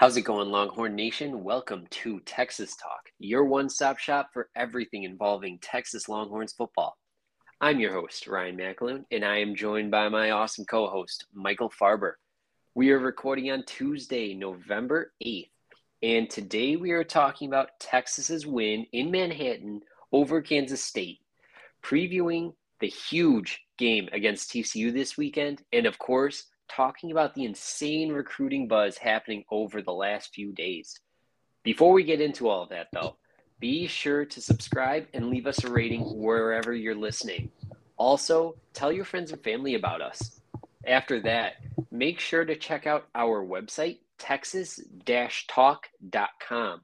How's it going, Longhorn Nation? Welcome to Texas Talk, your one-stop shop for everything involving Texas Longhorns football. I'm your host, Ryan McElhoon, and I am joined by my awesome co-host, Michael Farber. We are recording on Tuesday, November 8th, and today we are talking about Texas's win in Manhattan over Kansas State, previewing the huge game against TCU this weekend, and of course, talking about the insane recruiting buzz happening over the last few days. Before we get into all of that, though, be sure to subscribe and leave us a rating wherever you're listening. Also, tell your friends and family about us. After that, make sure to check out our website, Texas-talk.com.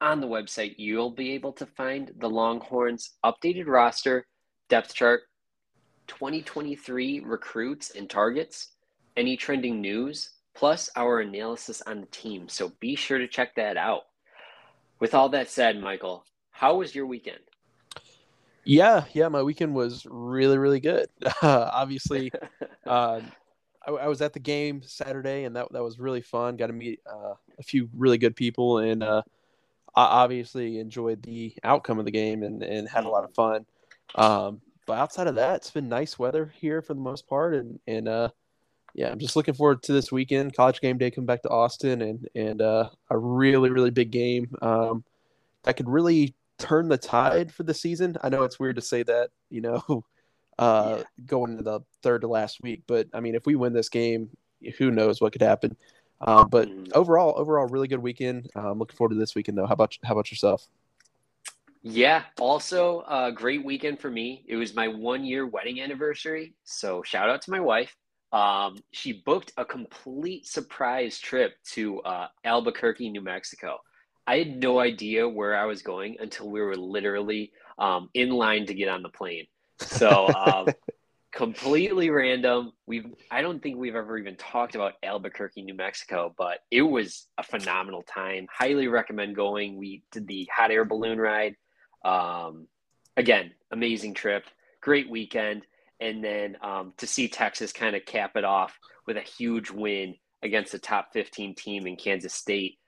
On the website, you'll be able to find the Longhorns' updated roster, depth chart, 2023 recruits and targets, any trending news, plus our analysis on the team. So be sure to check that out. With all that said, Michael, how was your weekend? Yeah, my weekend was really good. Obviously, I was at the game Saturday, and that was really fun. Got to meet a few really good people, and I obviously enjoyed the outcome of the game and had a lot of fun. But outside of that, it's been nice weather here for the most part, and yeah, I'm just looking forward to this weekend. College game day coming back to Austin, and a really big game that could really turn the tide for the season. I know it's weird to say that, going into the third to last week, but I mean, if we win this game, who knows what could happen. But overall, really good weekend. I'm looking forward to this weekend, though. How about yourself? Yeah, also a great weekend for me. It was my 1-year wedding anniversary, so shout out to my wife. She booked a complete surprise trip to Albuquerque, New Mexico. I had no idea where I was going until we were literally in line to get on the plane. So completely random. I don't think we've ever even talked about Albuquerque, New Mexico, but it was a phenomenal time. Highly recommend going. We did the hot air balloon ride. Again, amazing trip, great weekend. And then to see Texas kind of cap it off with a huge win against a top 15 team in Kansas State,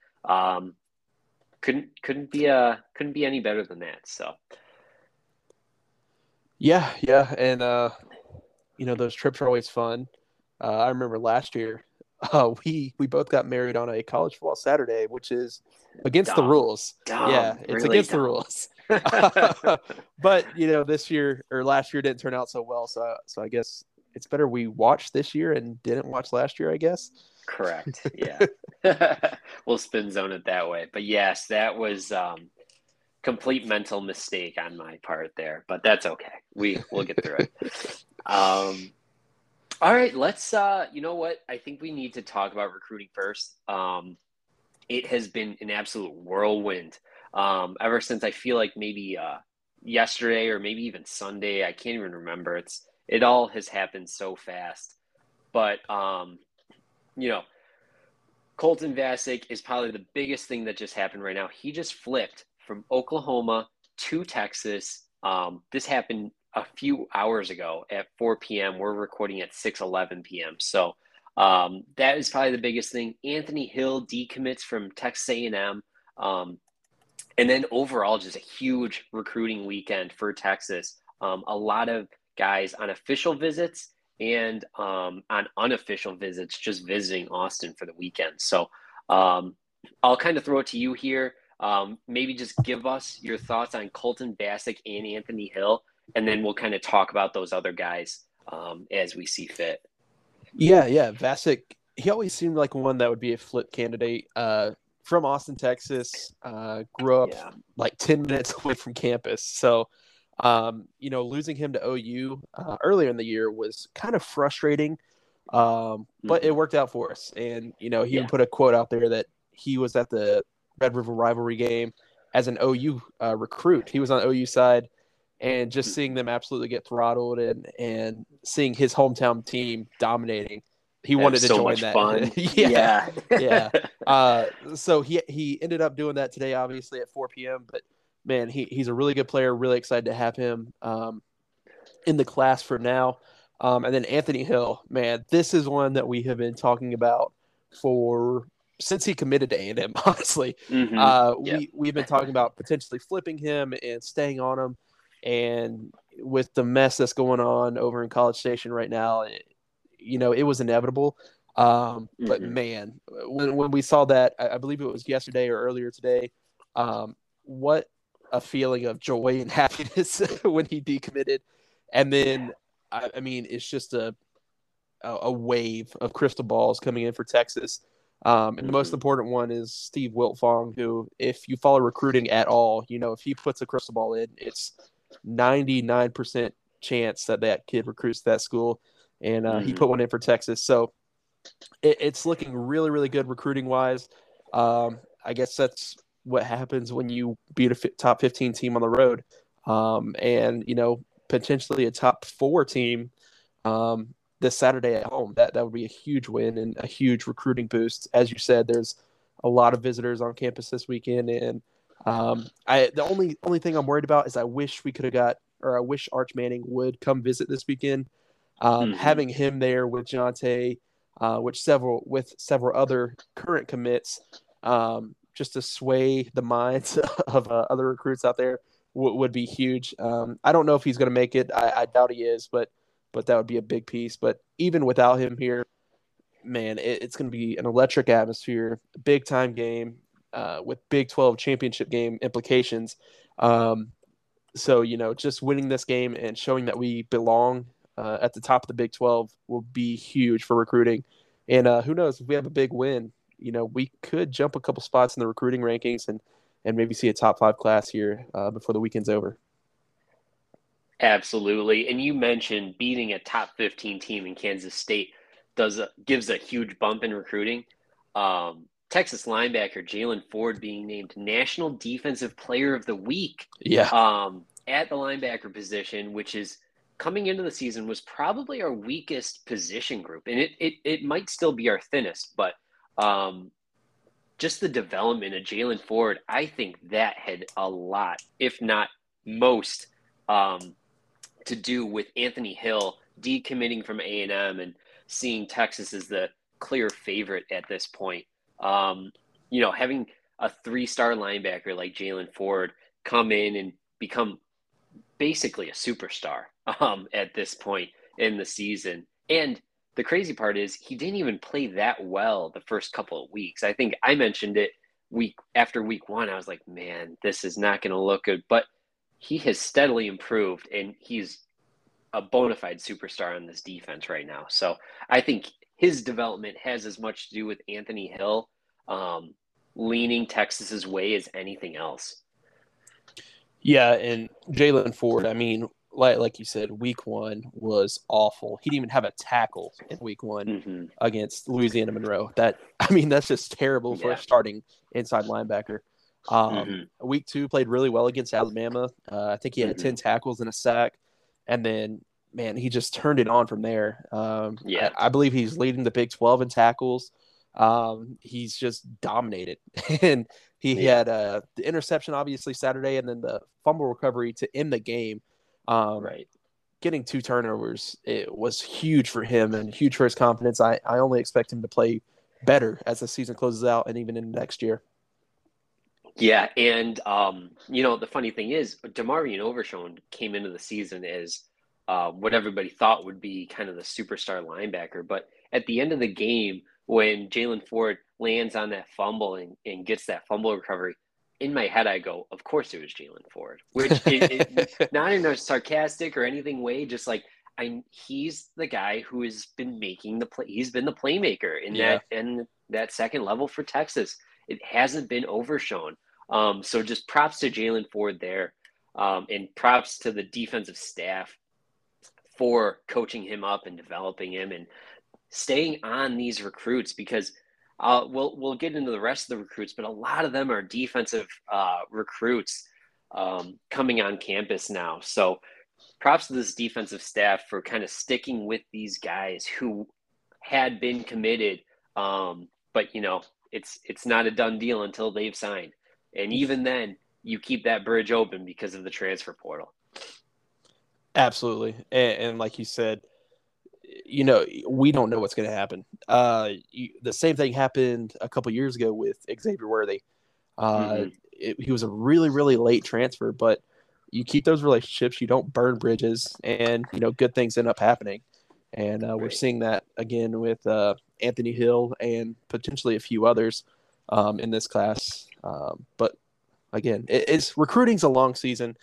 couldn't be any better than that. So yeah, and those trips are always fun. I remember last year we both got married on a college football Saturday, which is against the rules. The rules. But this year or last year didn't turn out so well, so I guess it's better we watched this year and didn't watch last year, I guess. Correct. Yeah. We'll spin zone it that way. But yes, that was complete mental mistake on my part there, but that's okay. We'll get through it. All right, let's I think we need to talk about recruiting first. It has been an absolute whirlwind ever since, I feel like, maybe yesterday or maybe even Sunday. I can't even remember. It all has happened so fast. But, Colton Vasek is probably the biggest thing that just happened right now. He just flipped from Oklahoma to Texas. This happened a few hours ago at 4 p.m. We're recording at 6:11 p.m. So that is probably the biggest thing. Anthony Hill decommits from Texas A&M. And then overall, just a huge recruiting weekend for Texas. A lot of guys on official visits and on unofficial visits, just visiting Austin for the weekend. So I'll kind of throw it to you here. Maybe just give us your thoughts on Colton Vasek and Anthony Hill, and then we'll kind of talk about those other guys as we see fit. Yeah. Vasek, he always seemed like one that would be a flip candidate. From Austin, Texas, grew up like 10 minutes away from campus. So, losing him to OU earlier in the year was kind of frustrating, but it worked out for us. And, he put a quote out there that he was at the Red River rivalry game as an OU recruit. He was on the OU side, and just seeing them absolutely get throttled and seeing his hometown team dominating, he wanted to join that. Fun. Yeah. So he ended up doing that today, obviously at 4 p.m. But man, he's a really good player. Really excited to have him in the class for now. And then Anthony Hill, man, this is one that we have been talking about for since he committed to A&M, honestly. Mm-hmm. We've been talking about potentially flipping him and staying on him. And with the mess that's going on over in College Station right now, it was inevitable. But man, when we saw that, I believe it was yesterday or earlier today, what a feeling of joy and happiness when he decommitted. And then, I mean, it's just a wave of crystal balls coming in for Texas. And the most important one is Steve Wiltfong, who, if you follow recruiting at all, if he puts a crystal ball in, it's 99% chance that kid recruits that school. And he put one in for Texas. So it's looking really, really good recruiting wise. I guess that's what happens when you beat a top 15 team on the road. And, potentially a top 4 team this Saturday at home. That would be a huge win and a huge recruiting boost. As you said, there's a lot of visitors on campus this weekend. And the only thing I'm worried about is I wish Arch Manning would come visit this weekend. Having him there with Jonte, with several other current commits, just to sway the minds of other recruits out there would be huge. I don't know if he's going to make it. I doubt he is, but that would be a big piece. But even without him here, man, it's going to be an electric atmosphere, big time game with Big 12 championship game implications. So, just winning this game and showing that we belong at the top of the Big 12 will be huge for recruiting. And who knows, if we have a big win, we could jump a couple spots in the recruiting rankings and maybe see a top 5 class here before the weekend's over. Absolutely. And you mentioned beating a top 15 team in Kansas State gives a huge bump in recruiting. Texas linebacker Jalen Ford being named National Defensive Player of the Week at the linebacker position, which is coming into the season was probably our weakest position group. And it might still be our thinnest, but just the development of Jalen Ford, I think that had a lot, if not most, to do with Anthony Hill decommitting from A&M and seeing Texas as the clear favorite at this point. Having a 3-star linebacker like Jalen Ford come in and become basically a superstar at this point in the season. And the crazy part is he didn't even play that well the first couple of weeks. I think I mentioned it week after week one. I was like, man, this is not going to look good. But he has steadily improved, and he's a bona fide superstar on this defense right now. So I think his development has as much to do with Anthony Hill leaning Texas's way as anything else. Yeah, and Jalen Ford, I mean, like you said, week one was awful. He didn't even have a tackle in week one against Louisiana Monroe. That's just terrible for a starting inside linebacker. Week two played really well against Alabama. I think he had 10 tackles and a sack. And then, man, he just turned it on from there. I believe he's leading the Big 12 in tackles. He's just dominated. And he had the interception, obviously, Saturday, and then the fumble recovery to end the game. Getting 2 turnovers, it was huge for him and huge for his confidence. I only expect him to play better as the season closes out and even in next year. Yeah, and, the funny thing is Demarvion Overshown came into the season as what everybody thought would be kind of the superstar linebacker. But at the end of the game, when Jalen Ford lands on that fumble and gets that fumble recovery, in my head, I go, of course it was Jalen Ford, which not in a sarcastic or anything way, just like he's the guy who has been making the play. He's been the playmaker in that second level for Texas. It hasn't been Overshown. So just props to Jalen Ford there and props to the defensive staff for coaching him up and developing him and staying on these recruits because we'll get into the rest of the recruits, but a lot of them are defensive recruits coming on campus now. So props to this defensive staff for kind of sticking with these guys who had been committed. But, it's not a done deal until they've signed. And even then you keep that bridge open because of the transfer portal. Absolutely. And like you said, you know, we don't know what's going to happen. The same thing happened a couple years ago with Xavier Worthy. He was a really, really late transfer, but you keep those relationships. You don't burn bridges, and, you know, good things end up happening. And we're seeing that again with Anthony Hill and potentially a few others in this class. But again, it's recruiting's a long season.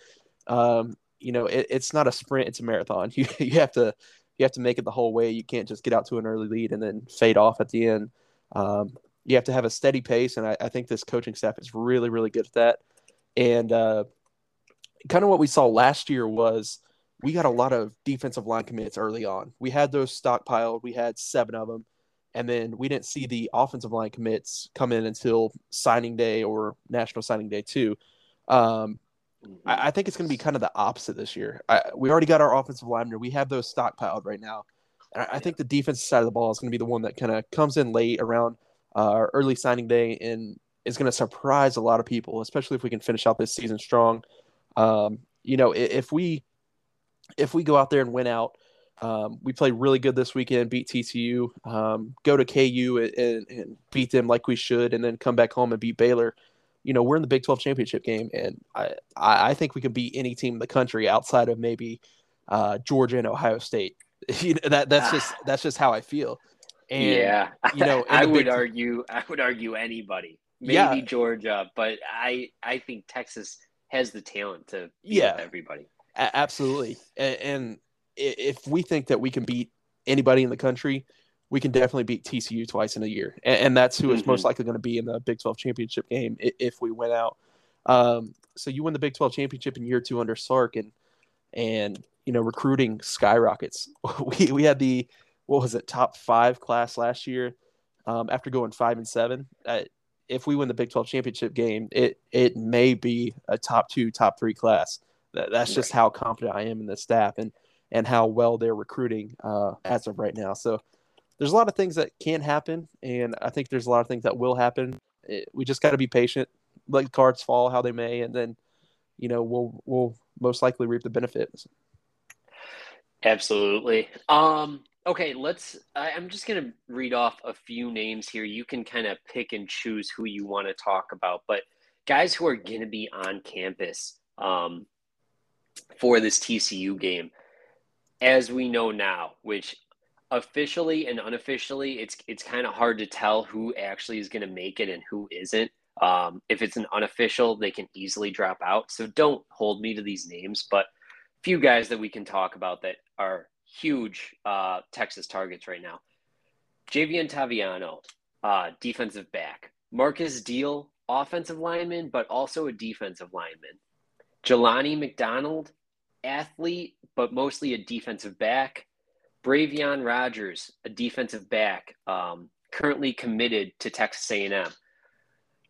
You know, it's not a sprint; it's a marathon. You have to make it the whole way. You can't just get out to an early lead and then fade off at the end. You have to have a steady pace, and I think this coaching staff is really, really good at that. And kind of what we saw last year was we got a lot of defensive line commits early on. We had those stockpiled. We had 7 of them, and then we didn't see the offensive line commits come in until signing day or National Signing Day 2. I think it's going to be kind of the opposite this year. We already got our offensive linemen. We have those stockpiled right now. And I think the defensive side of the ball is going to be the one that kind of comes in late around early signing day and is going to surprise a lot of people, especially if we can finish out this season strong. You know, if we go out there and win out, we play really good this weekend, beat TCU, go to KU and beat them like we should, and then come back home and beat Baylor. You know, we're in the Big 12 championship game, and I think we can beat any team in the country outside of maybe Georgia and Ohio State. You know, that's just how I feel. And, yeah, you know, I would argue anybody, maybe Georgia, but I think Texas has the talent to beat everybody. Absolutely, and if we think that we can beat anybody in the country, we can definitely beat TCU twice in a year. And that's who is most likely going to be in the Big 12 championship game if we win out. So you win the Big 12 championship in year 2 under Sark, and you know, recruiting skyrockets. We had the, top 5 class last year after going 5-7. If we win the Big 12 championship game, it may be a top 2, top 3 class. That's just how confident I am in the staff and how well they're recruiting as of right now. So, there's a lot of things that can happen, and I think there's a lot of things that will happen. We just got to be patient, let cards fall how they may, and then, you know, we'll most likely reap the benefits. Absolutely. Okay, I'm just going to read off a few names here. You can kind of pick and choose who you want to talk about, but guys who are going to be on campus for this TCU game, as we know now, which – officially and unofficially, it's kind of hard to tell who actually is going to make it and who isn't. If it's an unofficial, they can easily drop out. So don't hold me to these names, but a few guys that we can talk about that are huge Texas targets right now. Javien Toviano, defensive back. Marcus Deal, offensive lineman, but also a defensive lineman. Jelani McDonald, athlete, but mostly a defensive back. Bravion Rogers, a defensive back, currently committed to Texas A&M.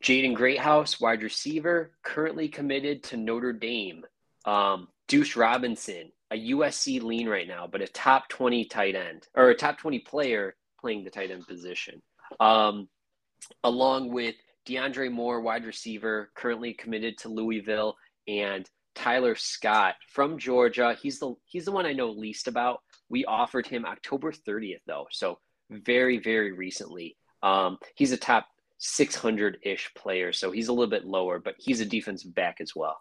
Jaden Greathouse, wide receiver, currently committed to Notre Dame. Deuce Robinson, a USC lean right now, but a top 20 tight end, or a top 20 player playing the tight end position. Along with DeAndre Moore, wide receiver, currently committed to Louisville, and Tyler Scott from Georgia. He's the one I know least about. We offered him October 30th, though, so very, very recently. He's a top 600-ish player, so he's a little bit lower, but he's a defensive back as well.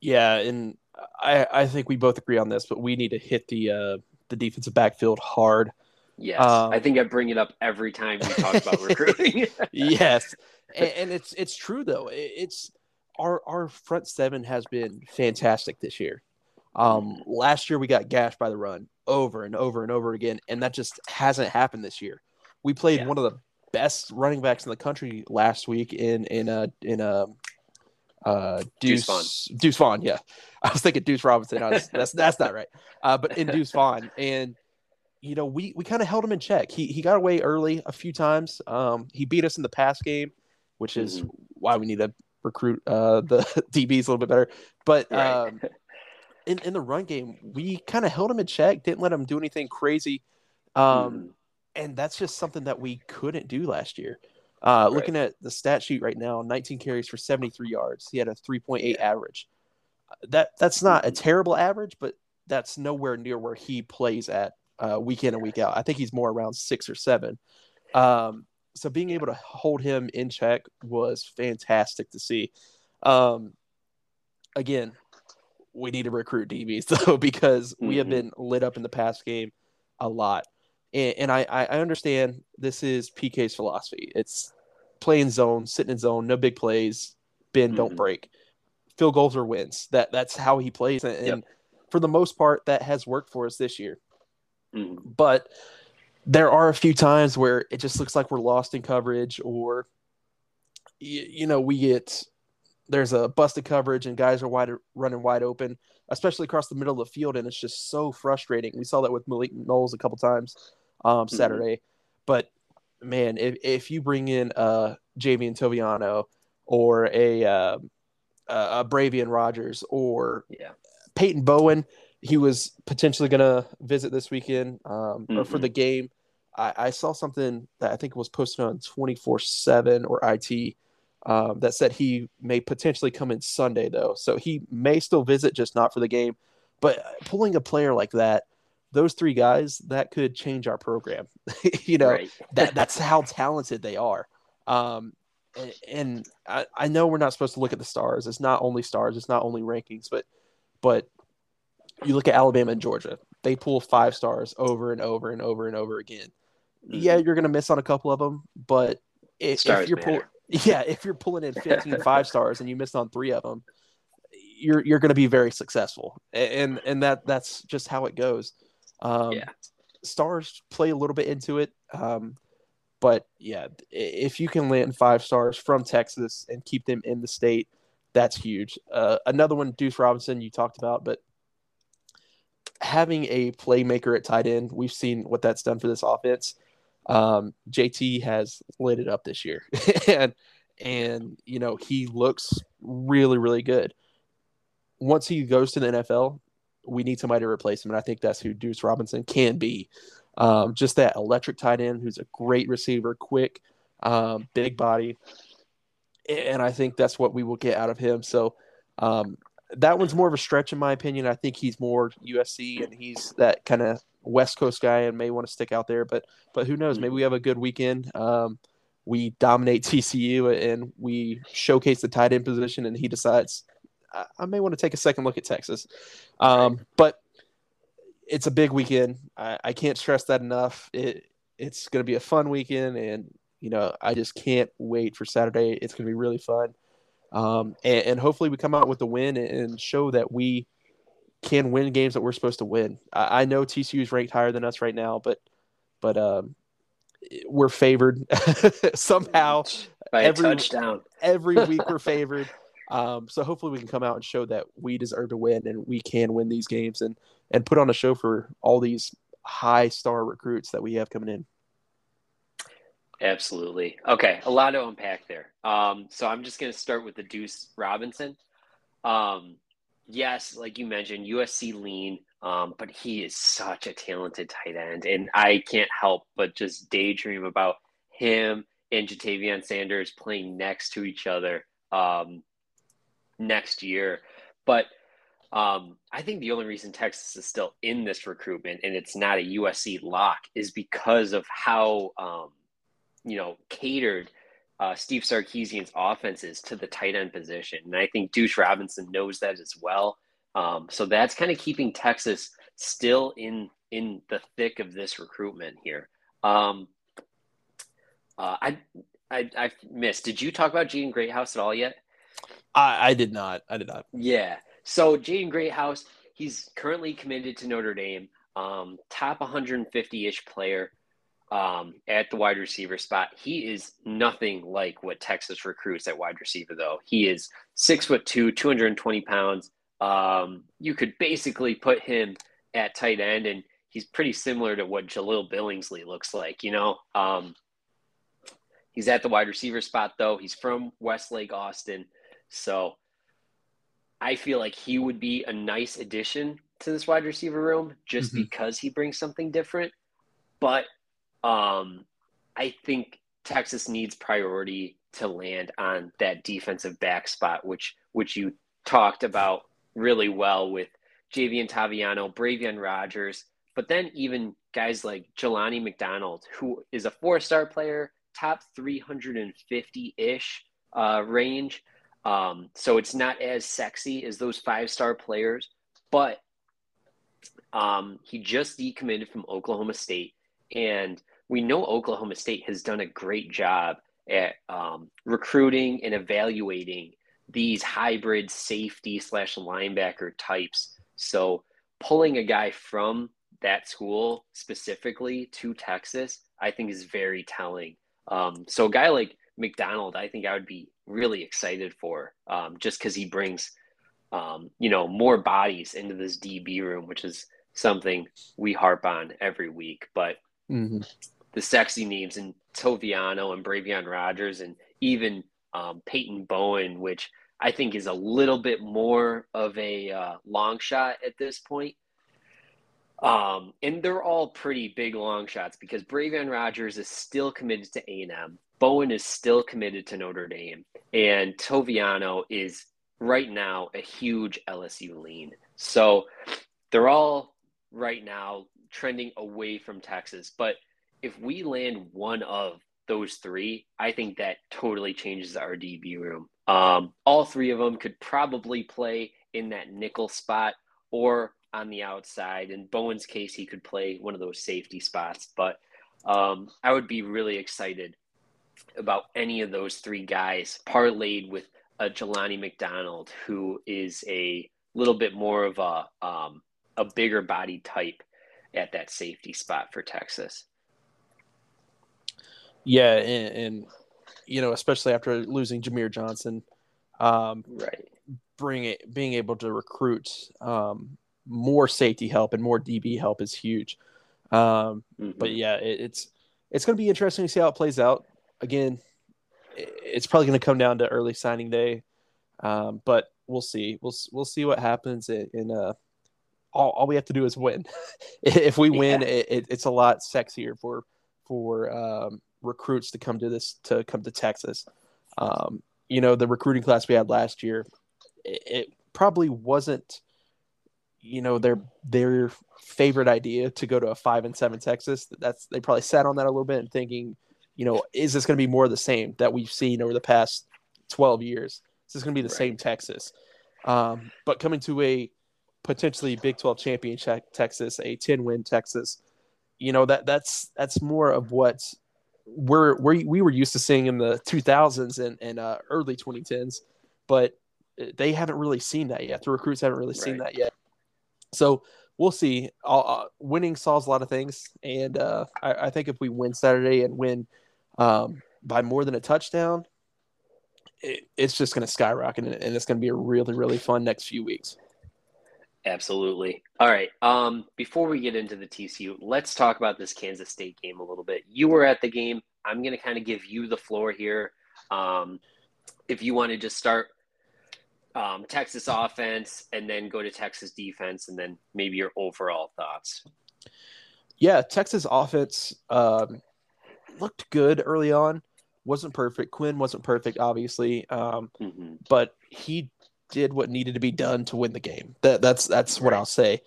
Yeah, and I think we both agree on this, but we need to hit the defensive backfield hard. Yes, I think I bring it up every time we talk about recruiting. Yes, and it's true, though. It's our front seven has been fantastic this year. Last year we got gashed by the run over and over and over again, and that just hasn't happened this year. We played one of the best running backs in the country last week Deuce Vaughn. Yeah, I was thinking Deuce Robinson. That's not right. But in Deuce Vaughn, and you know, we kind of held him in check. He got away early a few times. He beat us in the pass game, which is why we need to recruit the DBs a little bit better. But In the run game, we kind of held him in check, didn't let him do anything crazy. And that's just something that we couldn't do last year. Looking at the stat sheet right now, 19 carries for 73 yards. He had a 3.8 average. That's not a terrible average, but that's nowhere near where he plays at week in and week out. I think he's more around 6 or 7. So being able to hold him in check was fantastic to see. Again, we need to recruit DBs, though, because we have been lit up in the past game a lot. And I understand this is PK's philosophy. It's playing zone, sitting in zone, no big plays, bend, don't break. Field goals or wins. That's how he plays. And for the most part, that has worked for us this year. But there are a few times where it just looks like we're lost in coverage, or, you know, we get there's a busted coverage and guys are running wide open, especially across the middle of the field. And it's just so frustrating. We saw that with Malik Knowles a couple times Saturday. But man, if you bring in Javien Toviano or a Bravion Rogers or Peyton Bowen, he was potentially going to visit this weekend or for the game. I saw something that I think was posted on 24/7 or IT that said he may potentially come in Sunday, though. So he may still visit, just not for the game. But pulling a player like that, those three guys, that could change our program. You know, right. that's how talented they are. And I know we're not supposed to look at the stars. It's not only stars. It's not only rankings. But you look at Alabama and Georgia, they pull 5 stars over and over and over and over again. Yeah, you're going to miss on a couple of them, but if you're pulling in 15 5 stars and you miss on 3 of them, you're going to be very successful. And that's just how it goes. Stars play a little bit into it. But yeah, if you can land 5 stars from Texas and keep them in the state, that's huge. Another one, Deuce Robinson, you talked about, but having a playmaker at tight end, we've seen what that's done for this offense. JT has lit it up this year. and you know, he looks really, really good. Once he goes to the NFL, we need somebody to replace him, and I think that's who Deuce Robinson can be. Just that electric tight end who's a great receiver, quick, big body, and I think that's what we will get out of him. So that one's more of a stretch, in my opinion. I think he's more USC, and he's that kind of West Coast guy and may want to stick out there. But who knows? Maybe we have a good weekend. We dominate TCU, and we showcase the tight end position, and he decides, I may want to take a second look at Texas. But it's a big weekend. I can't stress that enough. It's going to be a fun weekend, and, you know, I just can't wait for Saturday. It's going to be really fun. And hopefully we come out with a win and show that we can win games that we're supposed to win. I know TCU is ranked higher than us right now, but we're favored somehow by a touchdown. Every week we're favored. So hopefully we can come out and show that we deserve to win and we can win these games and put on a show for all these high star recruits that we have coming in. Absolutely. Okay. A lot to unpack there. So I'm just going to start with the Deuce Robinson. Yes, like you mentioned, USC lean, but he is such a talented tight end, and I can't help but just daydream about him and Jatavion Sanders playing next to each other next year. But I think the only reason Texas is still in this recruitment and it's not a USC lock is because of how catered Steve Sarkisian's offenses to the tight end position. And I think Deuce Robinson knows that as well. So that's kind of keeping Texas still in the thick of this recruitment here. I missed. Did you talk about Jaden Greathouse at all yet? I did not. Yeah. So Jaden Greathouse, he's currently committed to Notre Dame, top 150-ish player. At the wide receiver spot. He is nothing like what Texas recruits at wide receiver, though. He is 6'2", 220 pounds. You could basically put him at tight end, and he's pretty similar to what Jalil Billingsley looks like, you know. He's at the wide receiver spot, though. He's from Westlake, Austin. So I feel like he would be a nice addition to this wide receiver room just because he brings something different. But I think Texas needs priority to land on that defensive back spot, which you talked about really well with Javien Toviano, Bravion Rogers, but then even guys like Jelani McDonald, who is a four-star player, top 350-ish range. So it's not as sexy as those five-star players, but he just decommitted from Oklahoma State. And we know Oklahoma State has done a great job at recruiting and evaluating these hybrid safety / linebacker types. So pulling a guy from that school specifically to Texas, I think is very telling. So a guy like McDonald, I think I would be really excited for, just because he brings, more bodies into this DB room, which is something we harp on every week. But the sexy names and Toviano and Bravion Rogers and even Peyton Bowen, which I think is a little bit more of a long shot at this point. And they're all pretty big long shots because Bravion Rogers is still committed to A&M. Bowen is still committed to Notre Dame. And Toviano is right now a huge LSU lean. So they're all right now trending away from Texas. But if we land one of those three, I think that totally changes our DB room. All three of them could probably play in that nickel spot or on the outside. In Bowen's case, he could play one of those safety spots. But I would be really excited about any of those three guys parlayed with a Jelani McDonald, who is a little bit more of a bigger body type at that safety spot for Texas. Yeah, and especially after losing Jameer Johnson, right, being able to recruit more safety help and more DB help is huge. But yeah, it's going to be interesting to see how it plays out. Again, it's probably going to come down to early signing day, but we'll see. We'll see what happens. All we have to do is win. If we win, it's a lot sexier for recruits to come to Texas. The recruiting class we had last year, it probably wasn't, their favorite idea to go to a 5-7 Texas. They probably sat on that a little bit and thinking, is this going to be more of the same that we've seen over the past 12 years? Is this going to be the same Texas? But coming to a potentially Big 12 championship Texas, a 10-win Texas, that's more of what we were used to seeing in the 2000s and early 2010s, but they haven't really seen that yet. The recruits haven't really seen that yet. So we'll see. Winning solves a lot of things. And I think if we win Saturday and win by more than a touchdown, it's just going to skyrocket, and it's going to be a really, really fun next few weeks. Absolutely. All right. Before we get into the TCU, let's talk about this Kansas State game a little bit. You were at the game. I'm going to kind of give you the floor here. If you want to just start Texas offense and then go to Texas defense and then maybe your overall thoughts. Yeah, Texas offense looked good early on. Wasn't perfect. Quinn wasn't perfect, obviously, but he did what needed to be done to win the game. That's what I'll say.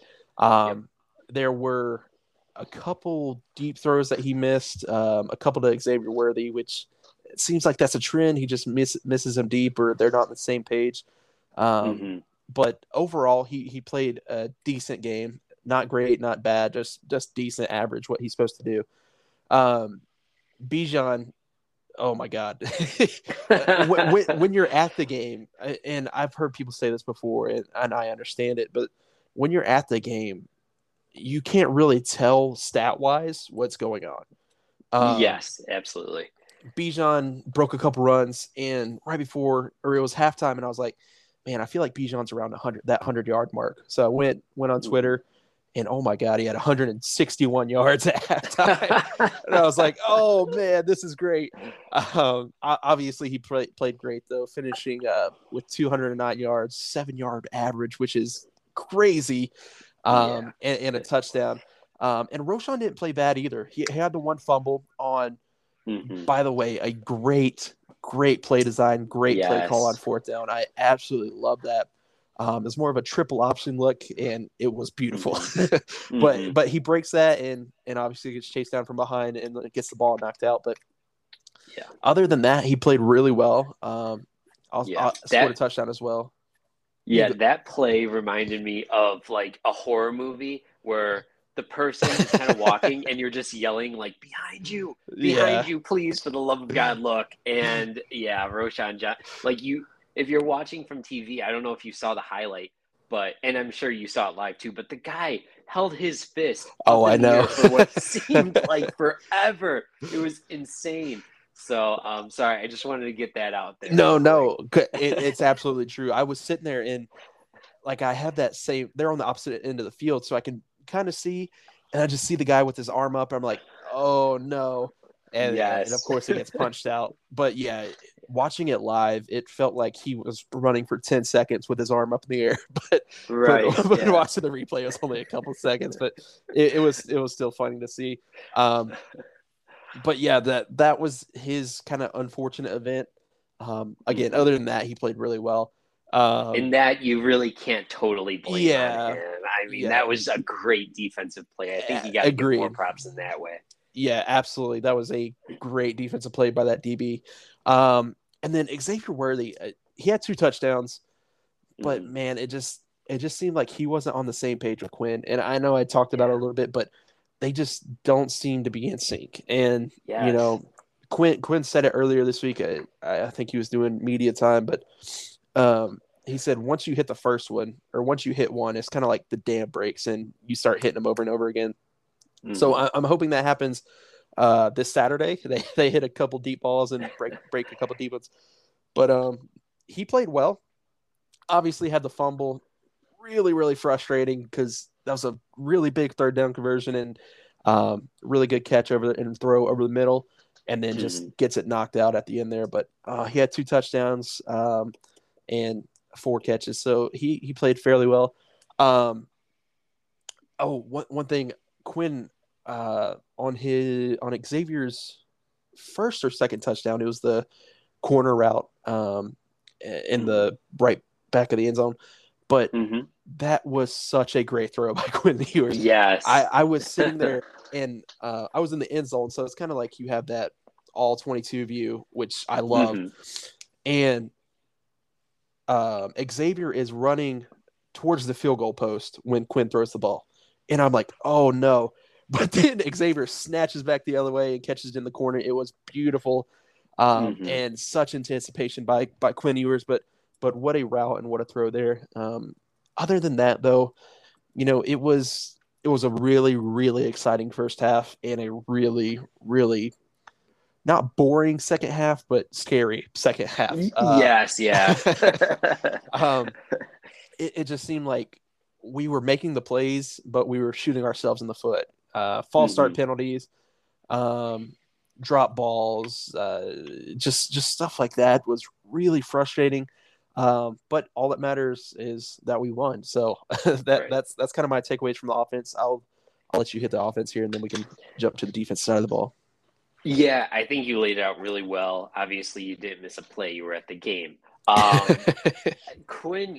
There were a couple deep throws that he missed, a couple to Xavier Worthy, which it seems like that's a trend. He just misses them deep, or they're not on the same page. But overall, he played a decent game. Not great, not bad, just decent, average, what he's supposed to do. Bijan, oh my God. when you're at the game, and I've heard people say this before, and I understand it, but when you're at the game, you can't really tell stat-wise what's going on. Yes, absolutely. Bijan broke a couple runs, and right before, or it was halftime, and I was like, man, I feel like Bijan's around 100-yard mark. So I went on Twitter, and oh my God, he had 161 yards at halftime. And I was like, oh man, this is great. Obviously, he played great though, finishing with 209 yards, 7-yard average, which is crazy, and a touchdown. And Roshan didn't play bad either. He had the one fumble on, by the way, a great play design, great play call on fourth down. I absolutely love that. It's more of a triple option look, and it was beautiful. But he breaks that, and obviously gets chased down from behind and gets the ball knocked out. But yeah, other than that, he played really well. Scored a touchdown as well. Yeah, that play reminded me of like a horror movie where the person is kind of walking and you're just yelling like, behind you, please, for the love of God, look. And yeah, Roshan, like you, if you're watching from TV, I don't know if you saw the highlight, and I'm sure you saw it live too, but the guy held his fist. Oh, I know. For what seemed like forever. It was insane. So, sorry, I just wanted to get that out there. No, it's absolutely true. I was sitting there and like, I have that same, they're on the opposite end of the field, so I can kind of see, and I just see the guy with his arm up. I'm like, oh no. And of course it gets punched out. But yeah, watching it live, it felt like he was running for 10 seconds with his arm up in the air, but watching the replay, it was only a couple seconds, but it was still funny to see. But yeah, that was his kind of unfortunate event. Again, other than that, he played really well. And that you really can't totally blame on him. I mean, that was a great defensive play. I think he got to give more props in that way. Yeah, absolutely. That was a great defensive play by that DB. And then Xavier Worthy, he had 2 touchdowns, but man, it just seemed like he wasn't on the same page with Quinn. And I know I talked about it a little bit, but they just don't seem to be in sync. And you know, Quinn said it earlier this week. I think he was doing media time, but he said once you hit the first one, or once you hit one, it's kind of like the dam breaks and you start hitting them over and over again. So I'm hoping that happens this Saturday. They hit a couple deep balls and break a couple deep ones. But he played well. Obviously had the fumble. Really, really frustrating because that was a really big third down conversion and really good catch and throw over the middle, and then just gets it knocked out at the end there. But he had 2 touchdowns and 4 catches. So he played fairly well. One thing, Quinn on Xavier's first or second touchdown, it was the corner route in the right back of the end zone. But that was such a great throw by Quinn Ewers. Yes. I was sitting there and I was in the end zone. So it's kind of like you have that all 22 view, which I love. And Xavier is running towards the field goal post when Quinn throws the ball. And I'm like, oh no. But then Xavier snatches back the other way and catches it in the corner. It was beautiful. And such anticipation by Quinn Ewers. But what a route and what a throw there. Other than that, though, you know, it was a really, really exciting first half and a really, really not boring second half, but scary second half. It just seemed like we were making the plays, but we were shooting ourselves in the foot. False start penalties, drop balls, just stuff like that was really frustrating. But all that matters is that we won. So that's kind of my takeaways from the offense. I'll let you hit the offense here, and then we can jump to the defense side of the ball. Yeah, I think you laid it out really well. Obviously, you didn't miss a play. You were at the game. Quinn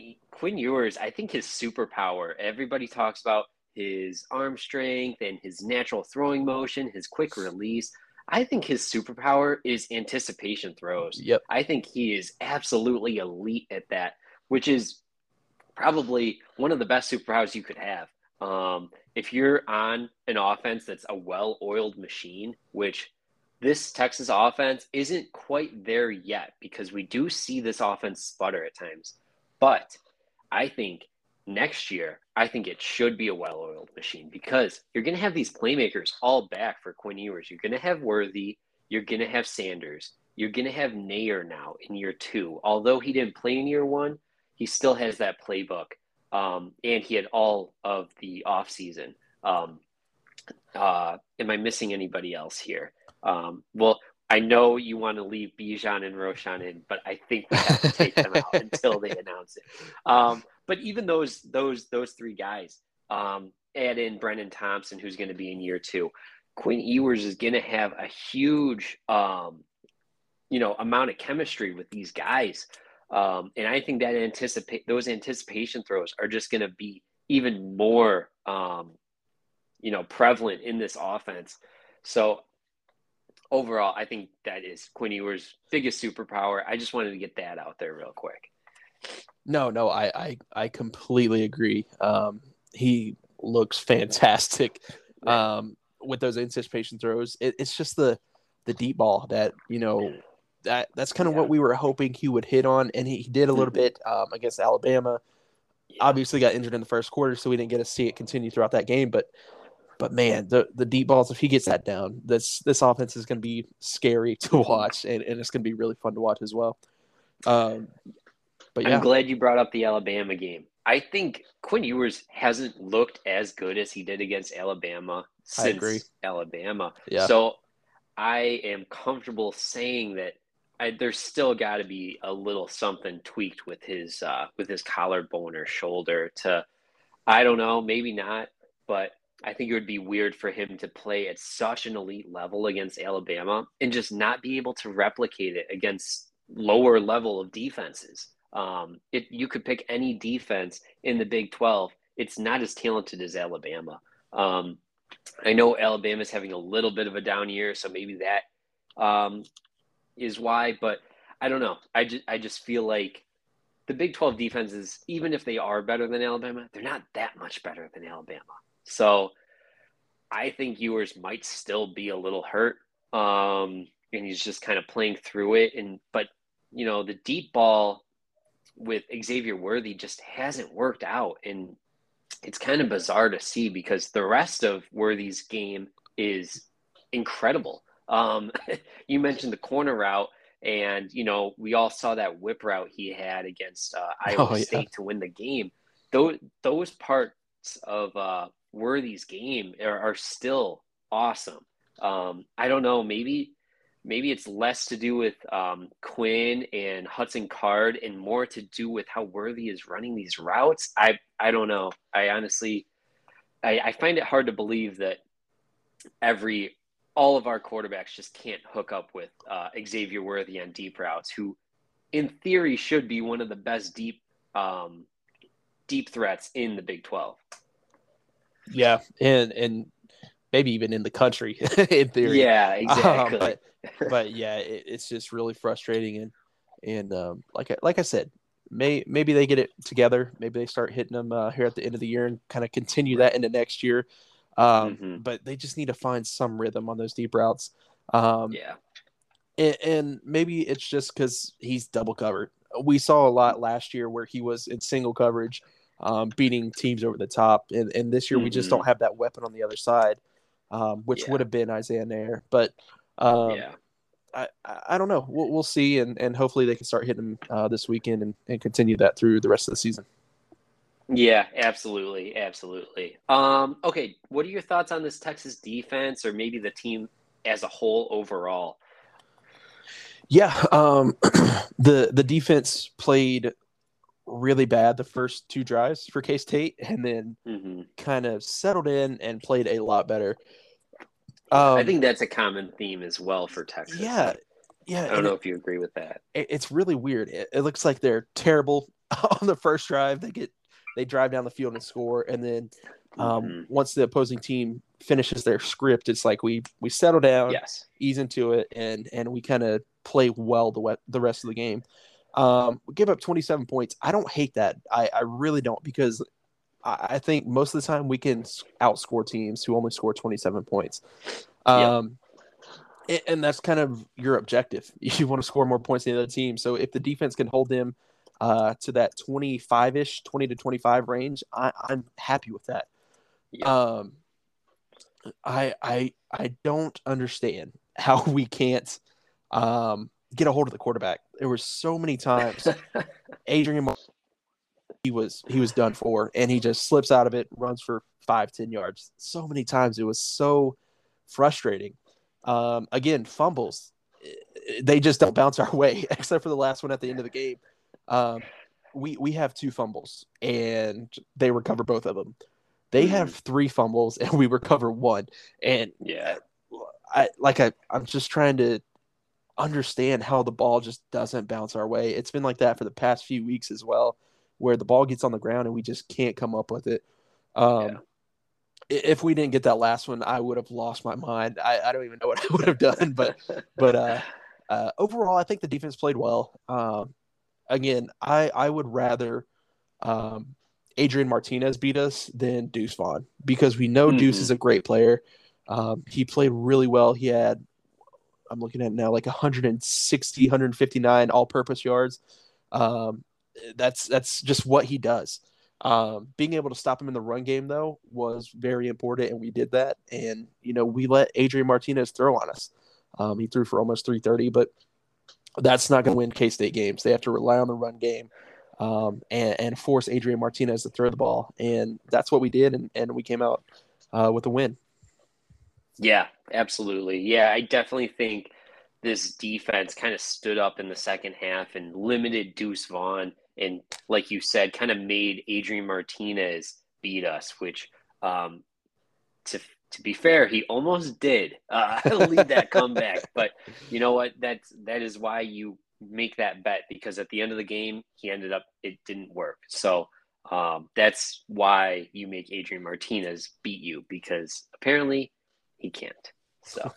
Ewers, I think his superpower, everybody talks about his arm strength and his natural throwing motion, his quick release. I think his superpower is anticipation throws. Yep. I think he is absolutely elite at that, which is probably one of the best superpowers you could have. If you're on an offense that's a well-oiled machine, which this Texas offense isn't quite there yet because we do see this offense sputter at times. But I think next year, I think it should be a well-oiled machine because you're going to have these playmakers all back for Quinn Ewers. You're going to have Worthy. You're going to have Sanders. You're going to have Nayer now in year 2. Although he didn't play in year 1, he still has that playbook. And he had all of the offseason. Am I missing anybody else here? Well, I know you want to leave Bijan and Roshan in, but I think we have to take them out until they announce it. But even those 3 guys, add in Brennan Thompson, who's going to be in year 2, Quinn Ewers is going to have a huge, amount of chemistry with these guys. And I think that those anticipation throws are just going to be even more, prevalent in this offense. So overall, I think that is Quinn Ewers' biggest superpower. I just wanted to get that out there real quick. No, I completely agree. He looks fantastic with those anticipation throws. It's just the deep ball that, that's kind of what we were hoping he would hit on. And he did a little bit against Alabama. Yeah. Obviously got injured in the first quarter, so we didn't get to see it continue throughout that game. But man, the deep balls, if he gets that down, this offense is going to be scary to watch, and it's going to be really fun to watch as well. But yeah. I'm glad you brought up the Alabama game. I think Quinn Ewers hasn't looked as good as he did against Alabama since Alabama. Yeah. So I am comfortable saying that there's still got to be a little something tweaked with his collarbone or shoulder to, I don't know, maybe not, but I think it would be weird for him to play at such an elite level against Alabama and just not be able to replicate it against lower level of defenses. You could pick any defense in the Big 12. It's not as talented as Alabama. I know Alabama's having a little bit of a down year, so maybe that is why, but I don't know. I just feel like the Big 12 defenses, even if they are better than Alabama, they're not that much better than Alabama. So I think Ewers might still be a little hurt, and he's just kind of playing through it. But the deep ball with Xavier Worthy just hasn't worked out, and it's kind of bizarre to see because the rest of Worthy's game is incredible. You mentioned the corner route, and we all saw that whip route he had against Iowa State to win the game. Those parts of Worthy's game are still awesome. I don't know, maybe it's less to do with Quinn and Hudson Card and more to do with how Worthy is running these routes. I don't know. I honestly, I find it hard to believe that all of our quarterbacks just can't hook up with Xavier Worthy on deep routes, who in theory should be one of the best deep threats in the Big 12. Yeah, and maybe even in the country, in theory. Yeah, exactly. But yeah, it's just really frustrating. And like I said, maybe they get it together. Maybe they start hitting them here at the end of the year and kind of continue that into next year. But they just need to find some rhythm on those deep routes. And maybe it's just because he's double covered. We saw a lot last year where he was in single coverage, beating teams over the top. And this year we just don't have that weapon on the other side, which would have been Isaiah Nair. But I don't know. We'll see. And hopefully they can start hitting him this weekend and continue that through the rest of the season. Yeah, absolutely. Absolutely. Okay. What are your thoughts on this Texas defense or maybe the team as a whole overall? Yeah. The defense played really bad the first two drives for K-State and then kind of settled in and played a lot better. I think that's a common theme as well for Texas. Yeah. Yeah. I don't know if you agree with that. It's really weird. It looks like they're terrible on the first drive. They drive down the field and score. And then once the opposing team finishes their script, it's like we settle down, ease into it, and we kind of play well the rest of the game. We give up 27 points. I don't hate that. I really don't, because I think most of the time we can outscore teams who only score 27 points. And that's kind of your objective. You want to score more points than the other team. So if the defense can hold them to that 20 to 25 range, I'm happy with that. I don't understand how we can't get a hold of the quarterback. There were so many times Adrian Martinez, he was done for, and he just slips out of it, runs for 5-10 yards. So many times. It was so frustrating. Again, fumbles. They just don't bounce our way, except for the last one at the end of the game. We have 2 fumbles, and they recover both of them. They have 3 fumbles, and we recover 1. And I'm just trying to understand how the ball just doesn't bounce our way. It's been like that for the past few weeks as well, where the ball gets on the ground and we just can't come up with it. If we didn't get that last one, I would have lost my mind. I don't even know what I would have done, but overall, I think the defense played well. Again, I would rather Adrian Martinez beat us than Deuce Vaughn, because we know Deuce is a great player. He played really well. He had, I'm looking at it now, like 160, 159 all-purpose yards. That's just what he does. Being able to stop him in the run game, though, was very important, and we did that. And, you know, we let Adrian Martinez throw on us. He threw for almost 330, but that's not going to win K-State games. They have to rely on the run game and force Adrian Martinez to throw the ball. And that's what we did, and we came out with a win. Yeah, absolutely. Yeah, I definitely think this defense kind of stood up in the second half and limited Deuce Vaughn. And like you said, kind of made Adrian Martinez beat us, which to be fair, he almost did lead that comeback. But you know what? That is why you make that bet, because at the end of the game, he ended up, it didn't work. So that's why you make Adrian Martinez beat you, because apparently he can't. So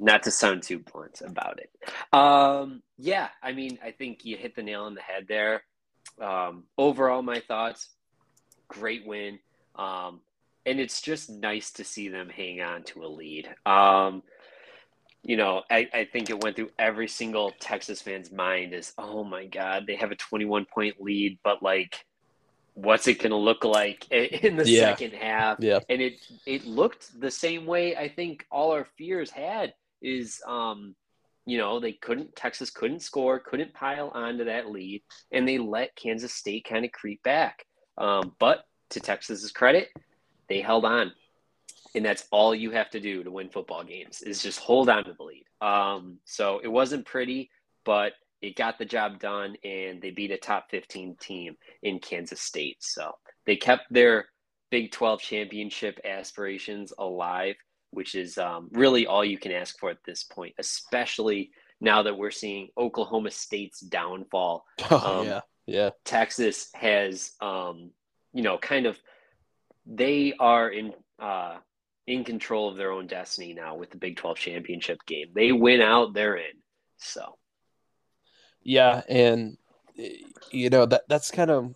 not to sound too blunt about it. Yeah, I mean, I think you hit the nail on the head there. Overall, my thoughts, great win. And it's just nice to see them hang on to a lead. You know, I think it went through every single Texas fan's mind is, oh my God, they have a 21-point lead, but like, what's it going to look like in the second half? Yeah. And it looked the same way I think all our fears had is, you know, Texas couldn't score, couldn't pile onto that lead, and they let Kansas State kind of creep back. But to Texas's credit, they held on. And that's all you have to do to win football games, is just hold on to the lead. So it wasn't pretty, but it got the job done, and they beat a top 15 team in Kansas State. So they kept their Big 12 championship aspirations alive, which is really all you can ask for at this point, especially now that we're seeing Oklahoma State's downfall. Texas has, you know, kind of, they are in control of their own destiny now with the Big 12 championship game. They win out, they're in. So. Yeah, and, you know, that's kind of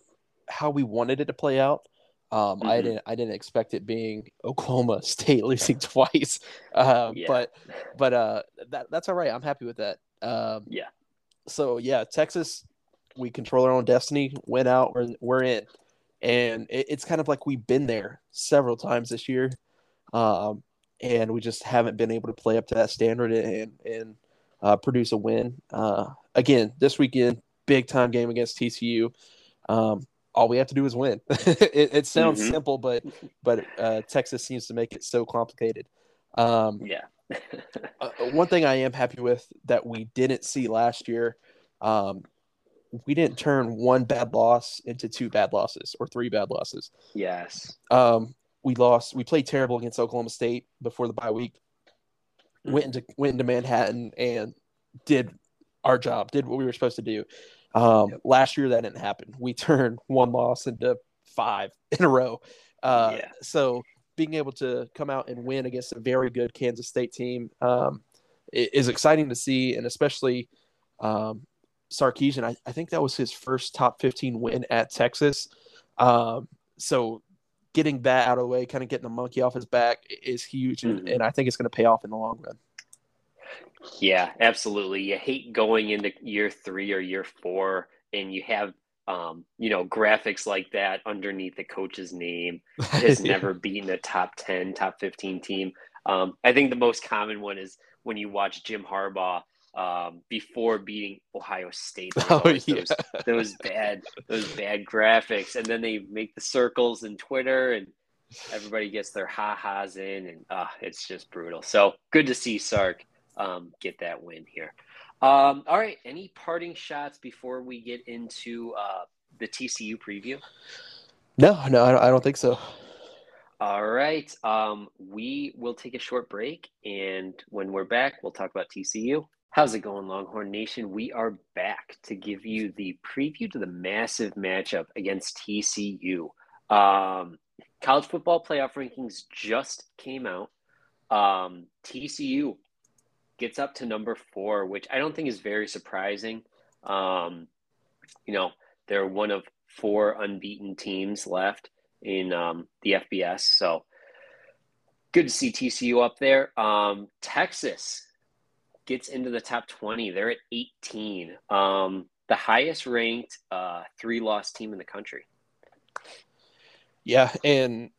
how we wanted it to play out. I didn't expect it being Oklahoma State losing twice. But that's all right. I'm happy with that. So, yeah, Texas, we control our own destiny, went out, we're in. And it's kind of like we've been there several times this year, and we just haven't been able to play up to that standard and produce a win. Again, this weekend, big-time game against TCU. All we have to do is win. It sounds simple, but Texas seems to make it so complicated. One thing I am happy with that we didn't see last year, we didn't turn one bad loss into two bad losses or three bad losses. Yes. We played terrible against Oklahoma State before the bye week. Went into Manhattan and did our job, did what we were supposed to do. Last year, that didn't happen. We turned one loss into five in a row. So being able to come out and win against a very good Kansas State team is exciting to see, and especially Sarkisian. I think that was his first top 15 win at Texas. So getting that out of the way, kind of getting the monkey off his back is huge, and I think it's going to pay off in the long run. Yeah, absolutely. You hate going into year 3 or year 4, and you have, you know, graphics like that underneath the coach's name. Has never beaten a top 10, top 15 team. I think the most common one is when you watch Jim Harbaugh before beating Ohio State. Those bad graphics, and then they make the circles in Twitter, and everybody gets their ha-has in, and it's just brutal. So good to see Sark get that win here. All right, any parting shots before we get into the TCU preview? No, I don't think so. All right. We will take a short break, and when we're back, we'll talk about TCU. How's it going, Longhorn Nation? We are back to give you the preview to the massive matchup against TCU. College football playoff rankings just came out. TCU gets up to number 4, which I don't think is very surprising. You know, they're one of 4 unbeaten teams left in the FBS. So good to see TCU up there. Texas gets into the top 20. They're at 18. The highest ranked 3-loss team in the country. Yeah. And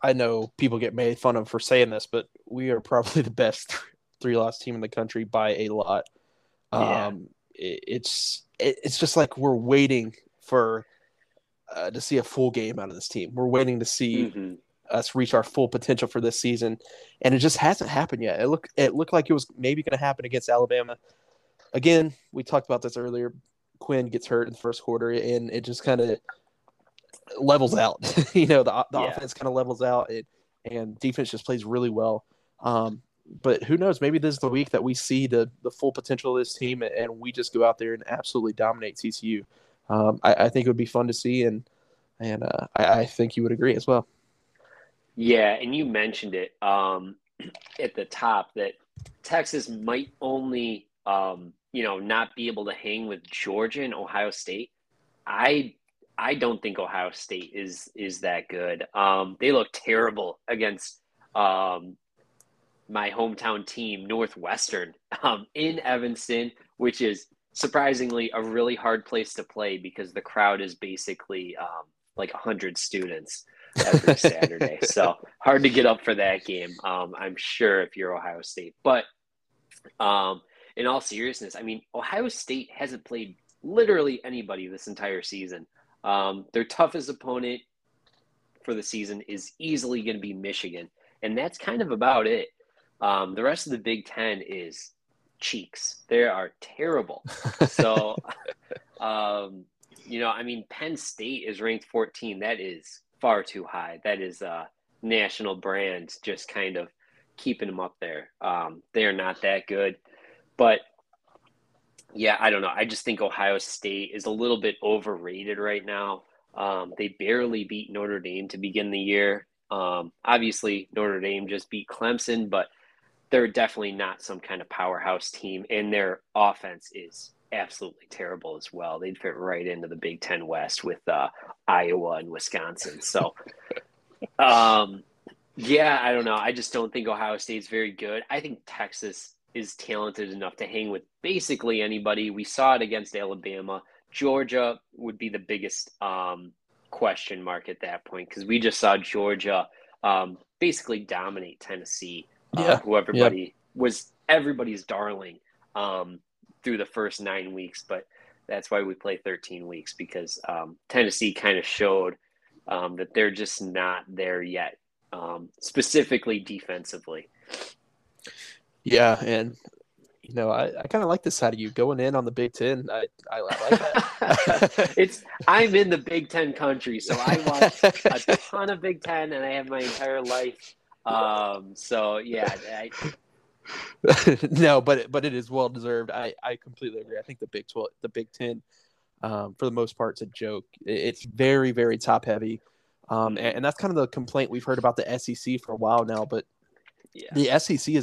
I know people get made fun of for saying this, but we are probably the best 3-loss team in the country by a lot. Yeah. It's just like, we're waiting for, to see a full game out of this team. We're waiting to see us reach our full potential for this season, and it just hasn't happened yet. It looked like it was maybe going to happen against Alabama. Again, we talked about this earlier. Quinn gets hurt in the first quarter, and it just kind of levels out. You know, the offense kind of levels out, and defense just plays really well. But who knows? Maybe this is the week that we see the full potential of this team, and we just go out there and absolutely dominate TCU. I think it would be fun to see, and I think you would agree as well. Yeah, and you mentioned it at the top that Texas might only, not be able to hang with Georgia and Ohio State. I don't think Ohio State is that good. They look terrible against my hometown team, Northwestern, in Evanston, which is surprisingly a really hard place to play because the crowd is basically like 100 students every Saturday. So hard to get up for that game, I'm sure, if you're Ohio State. But in all seriousness, I mean, Ohio State hasn't played literally anybody this entire season. Their toughest opponent for the season is easily going to be Michigan, and that's kind of about it. The rest of the Big Ten is cheeks. They are terrible. So, I mean, Penn State is ranked 14. That is far too high. That is a national brand just kind of keeping them up there. They are not that good. But, yeah, I don't know. I just think Ohio State is a little bit overrated right now. They barely beat Notre Dame to begin the year. Obviously, Notre Dame just beat Clemson, but they're definitely not some kind of powerhouse team, and their offense is absolutely terrible as well. They'd fit right into the Big Ten West with Iowa and Wisconsin. So, I don't know. I just don't think Ohio State's very good. I think Texas is talented enough to hang with basically anybody. We saw it against Alabama. Georgia would be the biggest question mark at that point, because we just saw Georgia basically dominate Tennessee. Was everybody's darling through the first 9 weeks, but that's why we play 13 weeks, because Tennessee kind of showed that they're just not there yet, specifically defensively. Yeah, and I kind of like this side of you going in on the Big Ten. I like that. I'm in the Big Ten country, so I watch a ton of Big Ten, and I have my entire life. No, but it is well deserved. I completely agree. I think the Big Ten, for the most part, is a joke. It's very, very top heavy, and that's kind of the complaint we've heard about the SEC for a while now. But the SEC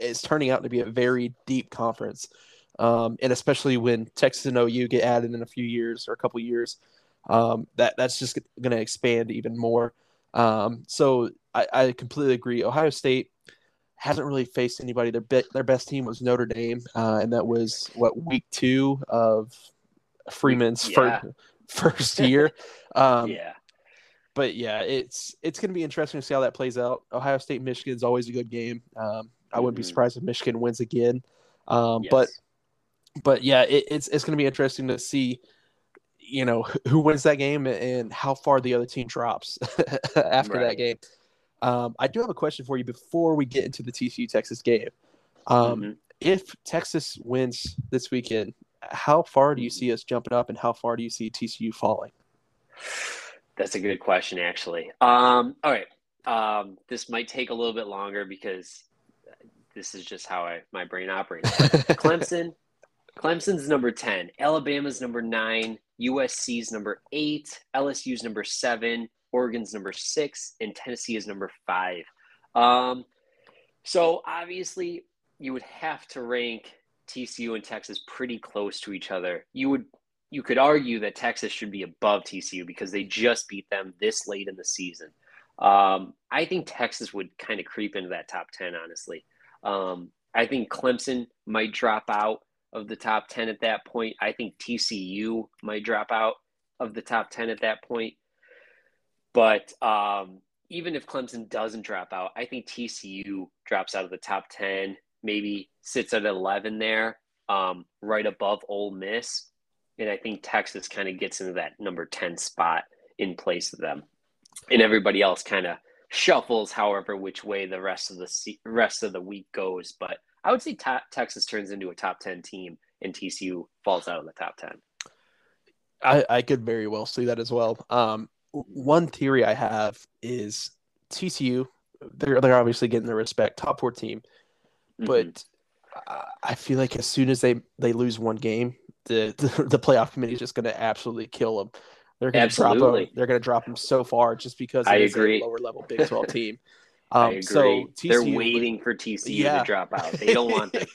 is turning out to be a very deep conference, and especially when Texas and OU get added in a few years or a couple years, that's just going to expand even more. So I completely agree. Ohio State hasn't really faced anybody. Their best team was Notre Dame, and that was week 2 of Freeman's first year. But it's going to be interesting to see how that plays out. Ohio State, Michigan is always a good game. I wouldn't be surprised if Michigan wins again. It's going to be interesting to see, who wins that game and how far the other team drops after that game. I do have a question for you before we get into the TCU-Texas game. If Texas wins this weekend, how far do you see us jumping up, and how far do you see TCU falling? That's a good question, actually. All right. This might take a little bit longer because this is just how my brain operates. Clemson's number 10. Alabama's number 9. USC's number 8. LSU's number 7. Oregon's number 6. And Tennessee is number 5. So obviously you would have to rank TCU and Texas pretty close to each other. You could argue that Texas should be above TCU because they just beat them this late in the season. I think Texas would kind of creep into that top 10, honestly. I think Clemson might drop out of the top 10 at that point. I think TCU might drop out of the top 10 at that point. But even if Clemson doesn't drop out, I think TCU drops out of the top 10, maybe sits at 11 there, right above Ole Miss. And I think Texas kind of gets into that number 10 spot in place of them. And everybody else kind of shuffles however which way the rest of the week goes. But I would say Texas turns into a top 10 team and TCU falls out of the top 10. I could very well see that as well. One theory I have is TCU, they're obviously getting the respect, top 4 team. But I feel like as soon as they lose one game, the playoff committee is just going to absolutely kill them. They're going to drop them. They're going to drop them so far just because it's a lower level Big 12 team. I agree. So TCU, they're waiting for TCU to drop out. They don't want them.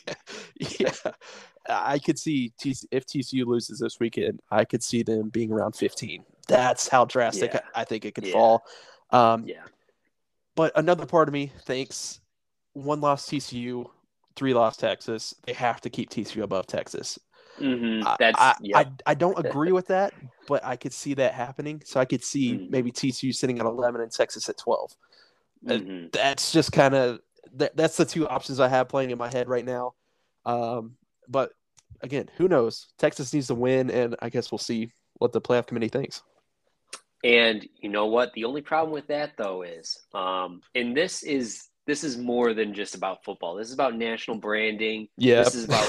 I could see if TCU loses this weekend, I could see them being around 15. That's how drastic I think it could fall. But another part of me thinks 1-loss TCU, 3-loss Texas. They have to keep TCU above Texas. I don't agree with that, but I could see that happening. So I could see maybe TCU sitting at 11 and Texas at 12. That's just kind of that's the two options I have playing in my head right now. But again, who knows? Texas needs to win, and I guess we'll see what the playoff committee thinks. And you know what? The only problem with that though is, and this is more than just about football. This is about national branding. This is about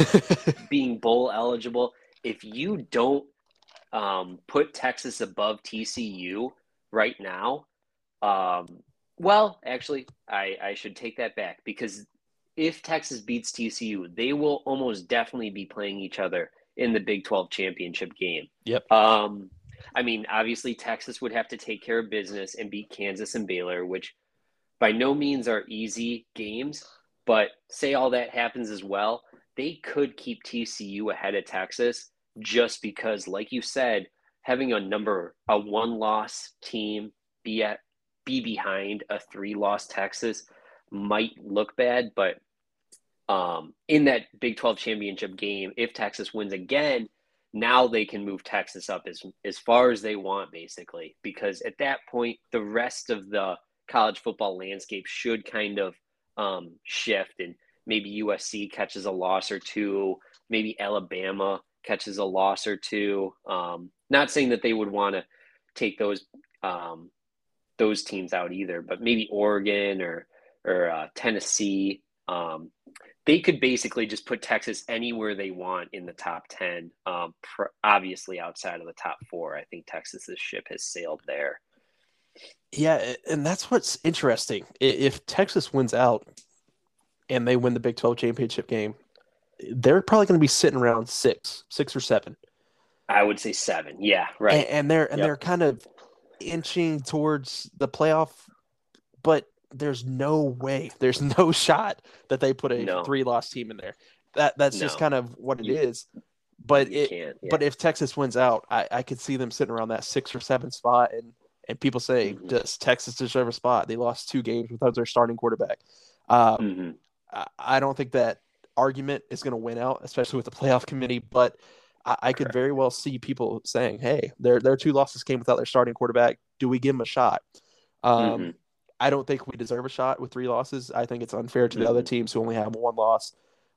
being bowl eligible. If you don't put Texas above TCU right now, well, actually, I should take that back, because if Texas beats TCU, they will almost definitely be playing each other in the Big 12 championship game. I mean, obviously, Texas would have to take care of business and beat Kansas and Baylor, which by no means are easy games, but say all that happens as well, they could keep TCU ahead of Texas just because, like you said, having a 1-loss team be behind a 3-loss Texas might look bad. But in that Big 12 championship game, if Texas wins again, now they can move Texas up as far as they want, basically, because at that point, the rest of the college football landscape should kind of shift, and maybe USC catches a loss or two, maybe Alabama catches a loss or two. Not saying that they would want to take those teams out either, but maybe Oregon or Tennessee. They could basically just put Texas anywhere they want in the top 10, obviously outside of the top 4. I think Texas's ship has sailed there. Yeah, and that's what's interesting. If Texas wins out and they win the Big 12 championship game, they're probably going to be sitting around 6 or 7. I would say 7. Yeah, right. And they're kind of inching towards the playoff, but there's no way, there's no shot that they put a 3-loss team in there. That's just kind of what it is. But but if Texas wins out, I could see them sitting around that 6 or 7 spot. And people say, does Texas deserve a spot? They lost 2 games without their starting quarterback. I don't think that argument is going to win out, especially with the playoff committee. But I could very well see people saying, hey, their 2 losses came without their starting quarterback. Do we give them a shot? I don't think we deserve a shot with 3 losses. I think it's unfair to the other teams who only have 1 loss.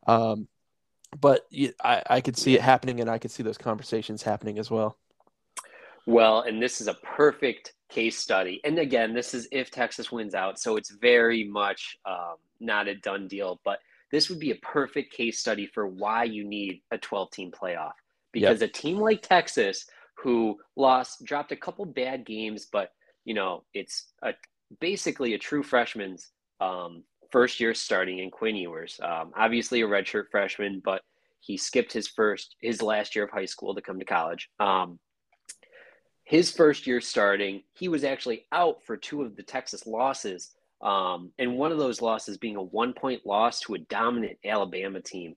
But I could see it happening, and I could see those conversations happening as well. Well, and this is a perfect case study. And again, this is if Texas wins out, so it's very much not a done deal. But this would be a perfect case study for why you need a 12-team playoff. Because a team like Texas, who dropped a couple bad games, but you know, it's basically a true freshman's first year starting in Quinn Ewers. Obviously a redshirt freshman, but he skipped his last year of high school to come to college. His first year starting, he was actually out for two of the Texas losses. And one of those losses being a 1-point loss to a dominant Alabama team.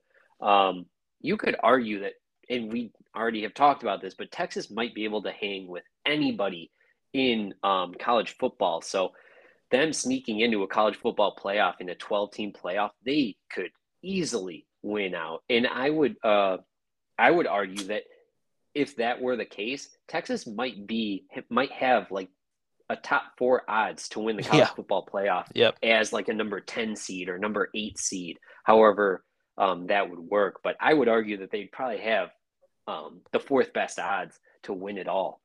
You could argue that, and we already have talked about this, but Texas might be able to hang with anybody in college football. So them sneaking into a college football playoff, in a 12-team playoff, they could easily win out. And I would argue that if that were the case, Texas might have like a top 4 odds to win the college football playoff as like a number 10 seed or number 8 seed, however that would work. But I would argue that they'd probably have the 4th best odds to win it all.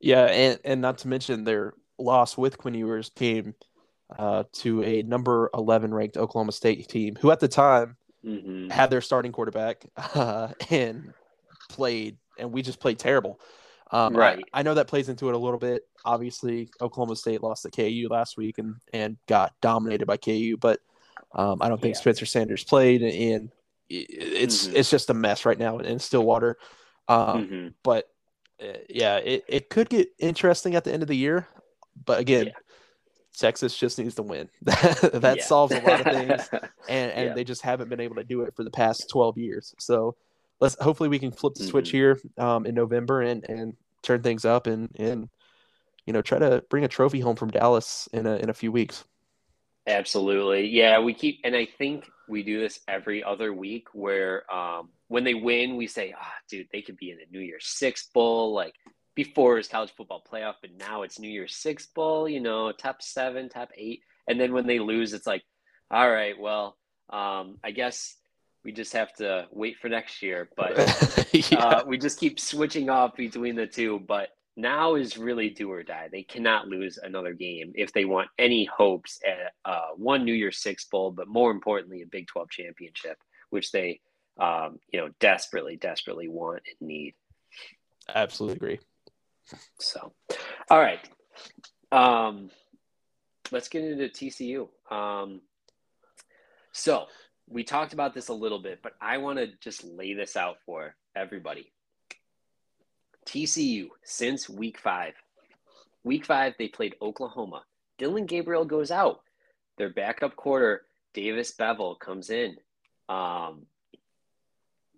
Yeah, and not to mention their loss with Quinn Ewers came to a number 11 ranked Oklahoma State team, who at the time had their starting quarterback and played, and we just played terrible. Right. I know that plays into it a little bit. Obviously, Oklahoma State lost to KU last week and got dominated by KU, but I don't think Spencer Sanders played, and it's just a mess right now in Stillwater. But it could get interesting at the end of the year. But again, Texas just needs to win. that solves a lot of things, and they just haven't been able to do it for the past 12 years. So hopefully we can flip the switch here in November and turn things up and you know, try to bring a trophy home from Dallas in a few weeks. Absolutely. Yeah, I think we do this every other week where when they win, we say, dude, they could be in the New Year's Six Bowl. Like before it was college football playoff, but now it's New Year's Six Bowl, you know, top 7, top 8. And then when they lose, it's like, all right, well, I guess we just have to wait for next year. But we just keep switching off between the two. But now is really do or die. They cannot lose another game if they want any hopes at one New Year's Six Bowl, but more importantly, a Big 12 championship, which they, you know, desperately, desperately want and need. Absolutely agree. So, all right. Let's get into TCU. So we talked about this a little bit, but I want to just lay this out for everybody. TCU since week 5. Week 5, they played Oklahoma. Dylan Gabriel goes out. Their backup quarter, Davis Bevel, comes in.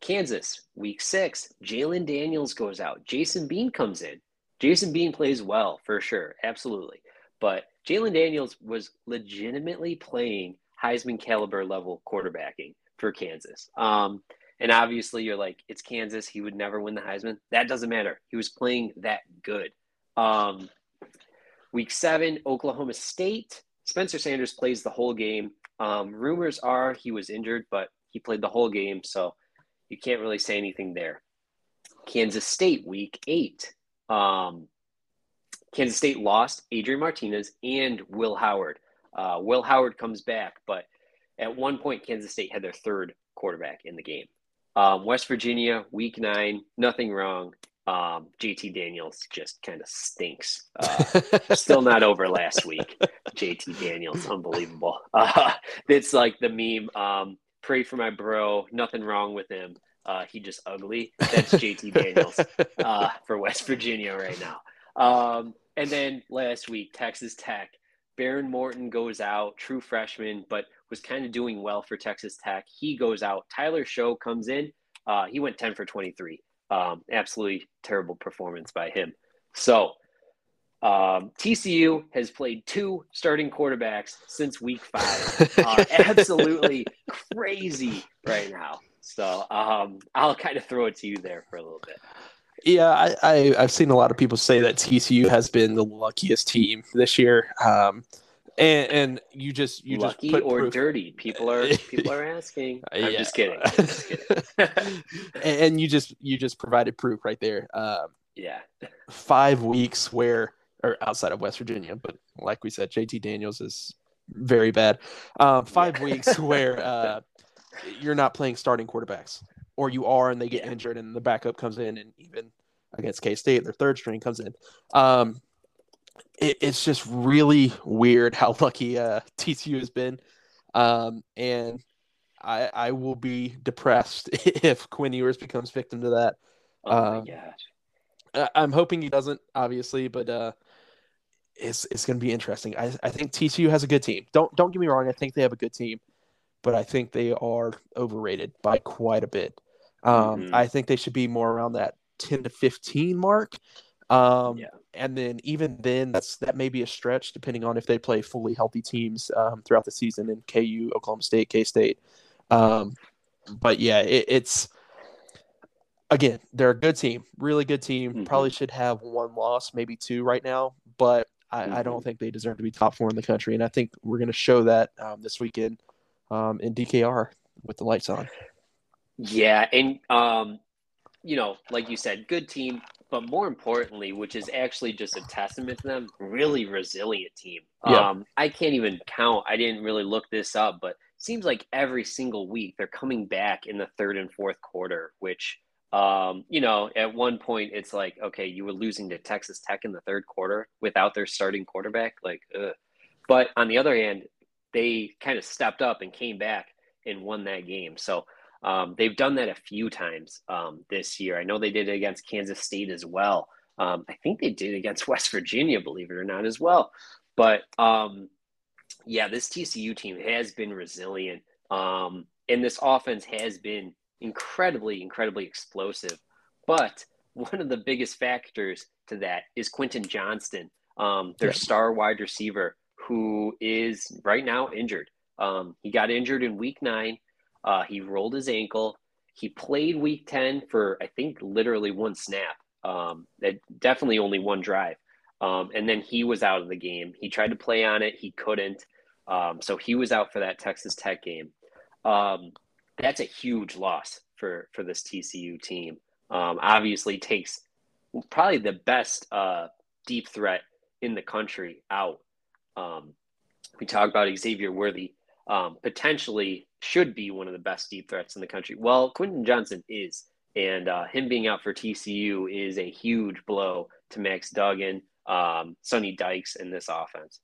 Kansas, week 6, Jalen Daniels goes out. Jason Bean comes in. Jason Bean plays well, for sure. Absolutely. But Jalen Daniels was legitimately playing Heisman caliber level quarterbacking for Kansas. And obviously you're like, it's Kansas. He would never win the Heisman. That doesn't matter. He was playing that good. Week 7, Oklahoma State. Spencer Sanders plays the whole game. Rumors are he was injured, but he played the whole game. So you can't really say anything there. Kansas State, week 8. Kansas State lost Adrian Martinez and Will Howard. Will Howard comes back, but at one point Kansas State had their 3rd quarterback in the game. West Virginia, week 9, nothing wrong. JT Daniels just kind of stinks. Still not over last week. JT Daniels, unbelievable. It's like the meme, pray for my bro, nothing wrong with him. He just ugly. That's JT Daniels for West Virginia right now. And then last week, Texas Tech, Baron Morton goes out, true freshman, but was kind of doing well for Texas Tech. He goes out. Tyler Show comes in. He went 10 for 23. Absolutely terrible performance by him. So TCU has played 2 starting quarterbacks since week 5. Absolutely crazy right now. So I'll kind of throw it to you there for a little bit. Yeah, I've seen a lot of people say that TCU has been the luckiest team this year. And you lucky just put or proof. Dirty. People are asking. I'm just kidding. And you just provided proof right there. 5 weeks where, or outside of West Virginia, but like we said, JT Daniels is very bad. 5 weeks where you're not playing starting quarterbacks, or you are and they get injured and the backup comes in and even against K-State. Their third string comes in. It's just really weird how lucky TCU has been. And I will be depressed if Quinn Ewers becomes victim to that. Oh, my gosh. I'm hoping he doesn't, obviously, but it's going to be interesting. I think TCU has a good team. Don't get me wrong. I think they have a good team, but I think they are overrated by quite a bit. I think they should be more around that 10 to 15 mark. And then even then, that may be a stretch depending on if they play fully healthy teams throughout the season in KU, Oklahoma State, K-State. But yeah, it's again, they're a good team, really good team. Mm-hmm. Probably should have one loss, maybe two right now, but I don't think they deserve to be top 4 in the country. And I think we're going to show that this weekend in DKR with the lights on. Yeah. And, you know, like you said, good team. But more importantly, which is actually just a testament to them, really resilient team. Yeah. I can't even count. I didn't really look this up, but it seems like every single week they're coming back in the third and fourth quarter, which, you know, at one point it's like, okay, you were losing to Texas Tech in the third quarter without their starting quarterback. Like, ugh. But on the other hand, they kind of stepped up and came back and won that game. So, they've done that a few times this year. I know they did it against Kansas State as well. I think they did against West Virginia, believe it or not, as well. But, yeah, this TCU team has been resilient. And this offense has been incredibly, incredibly explosive. But one of the biggest factors to that is Quentin Johnston, their star wide receiver, who is right now injured. He got injured in week 9. He rolled his ankle. He played week 10 for, I think, literally one snap. Definitely only one drive. And then he was out of the game. He tried to play on it. He couldn't. So he was out for that Texas Tech game. That's a huge loss for this TCU team. Obviously takes probably the best deep threat in the country out. We talk about Xavier Worthy. Potentially should be one of the best deep threats in the country. Well, Quentin Johnston is, and him being out for TCU is a huge blow to Max Duggan, Sonny Dykes, and this offense.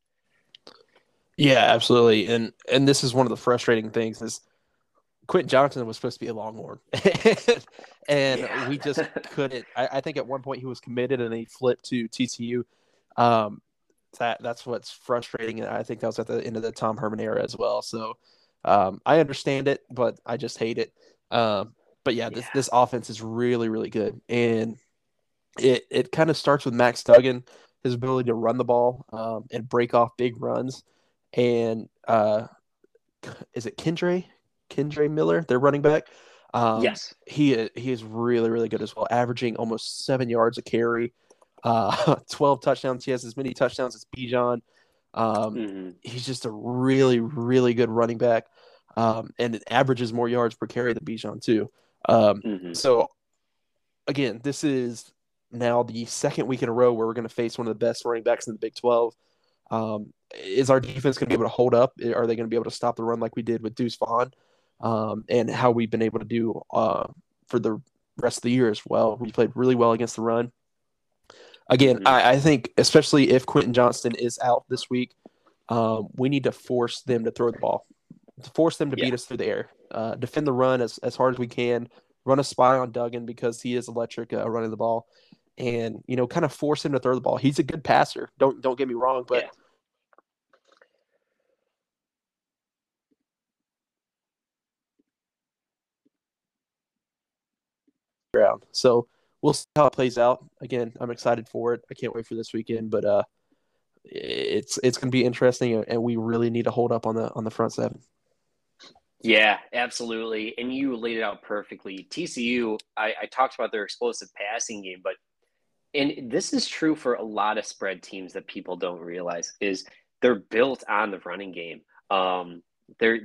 Yeah, absolutely. And this is one of the frustrating things is Quentin Johnston was supposed to be a Longhorn. and we just couldn't. I think at one point he was committed and he flipped to TCU. That's what's frustrating, and I think that was at the end of the Tom Herman era as well. So I understand it, but I just hate it. But yeah, this offense is really, really good, and it kind of starts with Max Duggan, his ability to run the ball and break off big runs. And is it Kendre Miller, their running back? Yes, he is really, really good as well, averaging almost 7 yards a carry. 12 touchdowns. He has as many touchdowns as Bijan. He's just a really, really good running back, and it averages more yards per carry than Bijan too. So, again, this is now the second week in a row where we're going to face one of the best running backs in the Big 12. Is our defense going to be able to hold up? Are they going to be able to stop the run like we did with Deuce Vaughn, and how we've been able to do for the rest of the year as well? We played really well against the run. Again, I think, especially if Quentin Johnston is out this week, we need to force them to throw the ball, to force them to beat us through the air, defend the run as hard as we can, run a spy on Duggan because he is electric running the ball, and you know, kind of force him to throw the ball. He's a good passer. Don't get me wrong, but. Yeah. So. We'll see how it plays out. Again, I'm excited for it. I can't wait for this weekend, but it's going to be interesting, and we really need to hold up on the front seven. Yeah, absolutely. And you laid it out perfectly. TCU, I talked about their explosive passing game, but and this is true for a lot of spread teams that people don't realize is they're built on the running game. They're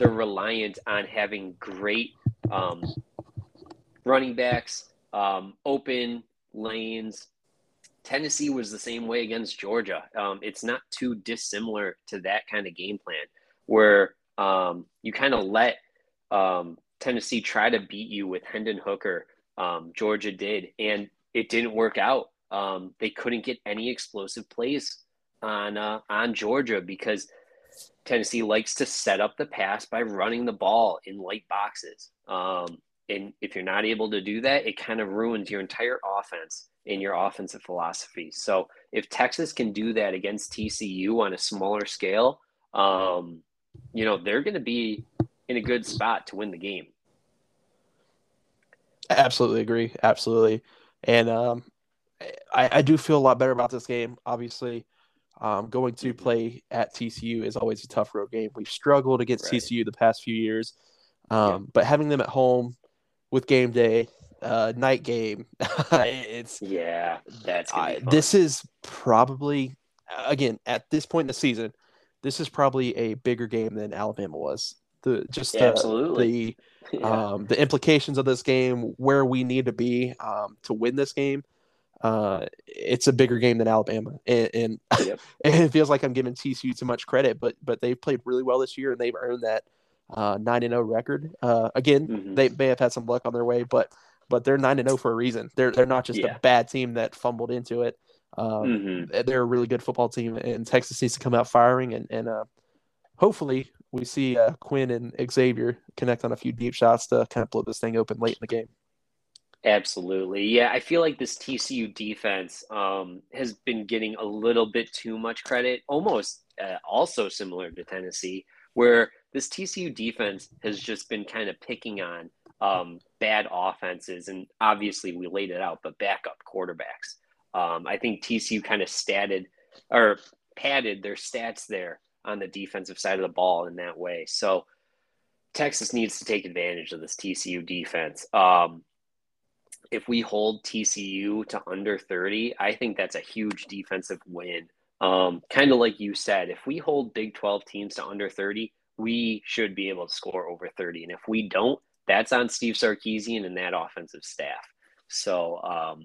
reliant on having great running backs. Open lanes. Tennessee was the same way against Georgia. It's not too dissimilar to that kind of game plan where you kind of let Tennessee try to beat you with Hendon Hooker Georgia did, and it didn't work out. They couldn't get any explosive plays on Georgia because Tennessee likes to set up the pass by running the ball in light boxes. And if you're not able to do that, it kind of ruins your entire offense and your offensive philosophy. So if Texas can do that against TCU on a smaller scale, they're going to be in a good spot to win the game. I absolutely agree. Absolutely. And I do feel a lot better about this game. Obviously, going to play at TCU is always a tough road game. We've struggled against TCU the past few years. But having them at home with game day, night game, that's gonna be fun. This is probably, again, at this point in the season, this is probably a bigger game than Alabama was. Absolutely. The implications of this game, where we need to be to win this game, it's a bigger game than Alabama. And it feels like I'm giving TCU too much credit, but they've played really well this year, and they've earned that 9-0 record. They may have had some luck on their way, but they're 9-0 for a reason. They're not just a bad team that fumbled into it. They're a really good football team, and Texas needs to come out firing, and hopefully we see Quinn and Xavier connect on a few deep shots to kind of blow this thing open late in the game. Absolutely. Yeah, I feel like this TCU defense has been getting a little bit too much credit, almost also similar to Tennessee, where this TCU defense has just been kind of picking on bad offenses, and obviously we laid it out, but backup quarterbacks. I think TCU kind of padded their stats there on the defensive side of the ball in that way. So Texas needs to take advantage of this TCU defense. If we hold TCU to under 30, I think that's a huge defensive win. Kind of like you said, if we hold Big 12 teams to under 30, we should be able to score over 30. And if we don't, that's on Steve Sarkisian and that offensive staff. So,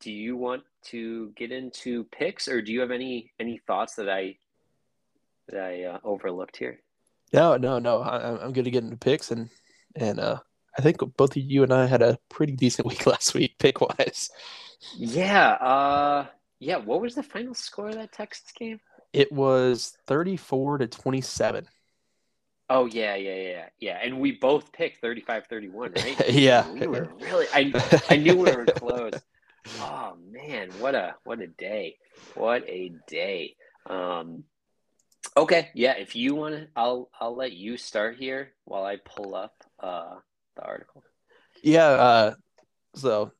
do you want to get into picks, or do you have any thoughts that I overlooked here? No. I'm going to get into picks, and I think both of you and I had a pretty decent week last week, pick wise. Yeah. What was the final score of that Texas game? It was 34-27. Oh, yeah. And we both picked 35-31, right? Yeah. We were really – I knew we were close. Oh, man, what a day. What a day. Okay, yeah, if you want to – I'll let you start here while I pull up the article. Yeah, so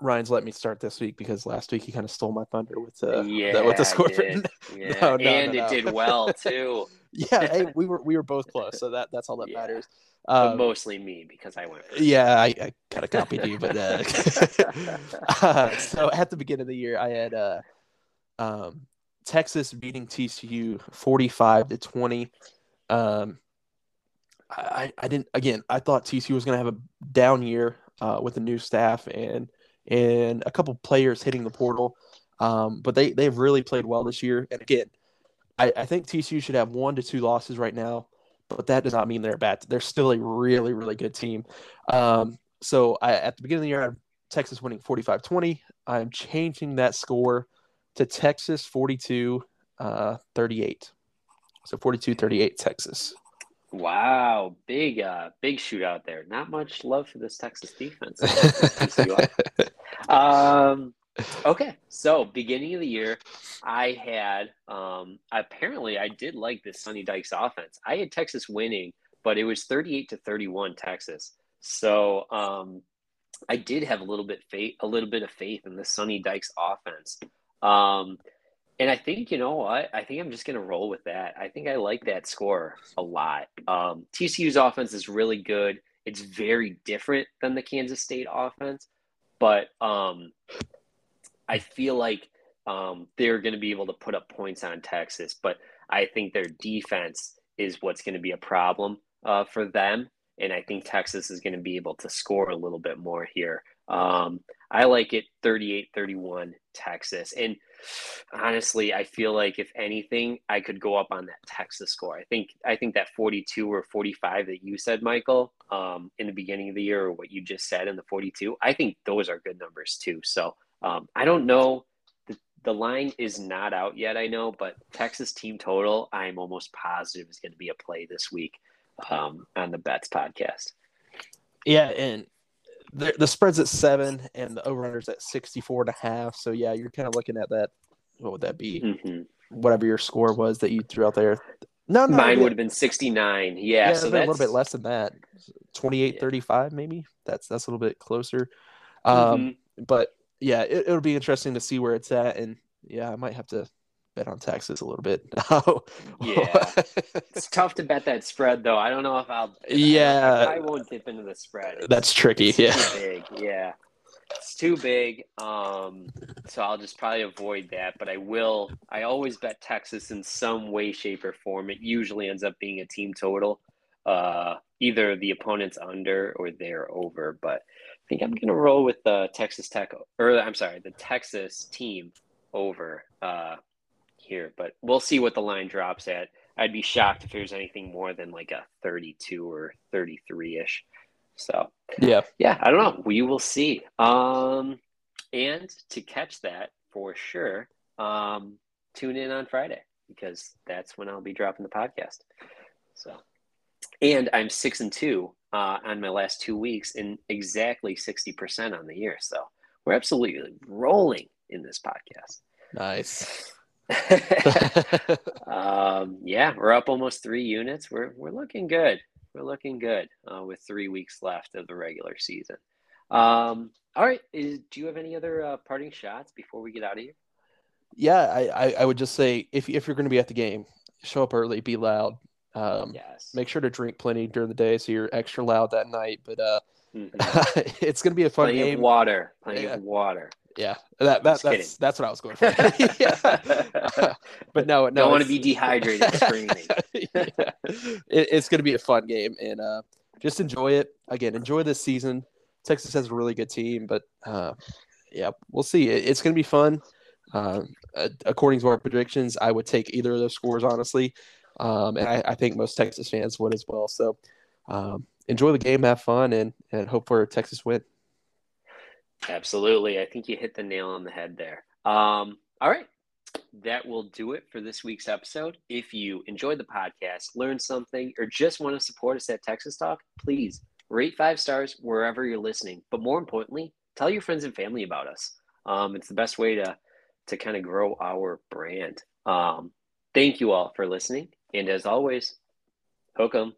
Ryan's let me start this week because last week he kind of stole my thunder with the score. It did well, too. Yeah, hey, we were both close, so that's all that matters. But mostly me because I went first. Yeah, I kind of copied you, but so at the beginning of the year, I had Texas beating TCU 45-20. I didn't. Again, I thought TCU was going to have a down year with a new staff and a couple players hitting the portal, but they've really played well this year. And again, I think TCU should have 1 to 2 losses right now, but that does not mean they're bad. They're still a really, really good team. So at the beginning of the year, I have Texas winning 45-20. I'm changing that score to Texas 42-38. So 42-38 Texas. Wow, big shootout there. Not much love for this Texas defense. Okay, so beginning of the year, I had apparently I did like this Sonny Dykes offense. I had Texas winning, but it was 38-31 Texas. So I did have a little bit of faith in the Sonny Dykes offense, and I think I think I'm just gonna roll with that. I think I like that score a lot. TCU's offense is really good. It's very different than the Kansas State offense, but I feel like they're going to be able to put up points on Texas, but I think their defense is what's going to be a problem for them, and I think Texas is going to be able to score a little bit more here. I like it 38-31 Texas, and honestly, I feel like if anything, I could go up on that Texas score. I think that 42 or 45 that you said, Michael, in the beginning of the year, or what you just said in the 42, I think those are good numbers too. So I don't know. The line is not out yet, I know, but Texas team total, I'm almost positive is going to be a play this week on the Bets podcast. Yeah, and the spread's at 7 and the over-under's at 64.5. So, yeah, you're kind of looking at that. What would that be? Mm-hmm. Whatever your score was that you threw out there. No, mine would have been 69. Yeah, so that's a little bit less than that. 28-35 maybe. That's a little bit closer. But yeah, it'll be interesting to see where it's at, and yeah, I might have to bet on Texas a little bit. Yeah, it's tough to bet that spread though. I don't know if I'll. Yeah, I won't dip into the spread. That's tricky. It's too big. So I'll just probably avoid that. But I will. I always bet Texas in some way, shape, or form. It usually ends up being a team total, either the opponent's under or they're over, but. I think I'm going to roll with the Texas team over here, but we'll see what the line drops at. I'd be shocked if there's anything more than like a 32 or 33-ish. So, yeah, I don't know. We will see. And to catch that for sure, tune in on Friday because that's when I'll be dropping the podcast. So, and I'm 6-2. On my last 2 weeks in exactly 60% on the year. So we're absolutely rolling in this podcast. Nice. Yeah, we're up almost 3 units. We're looking good. We're looking good with 3 weeks left of the regular season. All right. Do you have any other parting shots before we get out of here? Yeah, I would just say if you're going to be at the game, show up early, be loud. Yes. Make sure to drink plenty during the day so you're extra loud that night. But it's going to be a fun game. Plenty of water. Yeah, that's what I was going for. But no, don't want to be dehydrated screaming. It's going to be a fun game, and just enjoy it. Again, enjoy this season. Texas has a really good team, but yeah, we'll see. It's going to be fun. According to our predictions, I would take either of those scores, honestly. And I think most Texas fans would as well. So enjoy the game, have fun, and hope for a Texas win. Absolutely. I think you hit the nail on the head there. All right. That will do it for this week's episode. If you enjoyed the podcast, learned something, or just want to support us at Texas Talk, please rate 5 stars wherever you're listening. But more importantly, tell your friends and family about us. It's the best way to kind of grow our brand. Thank you all for listening. And as always, hook 'em.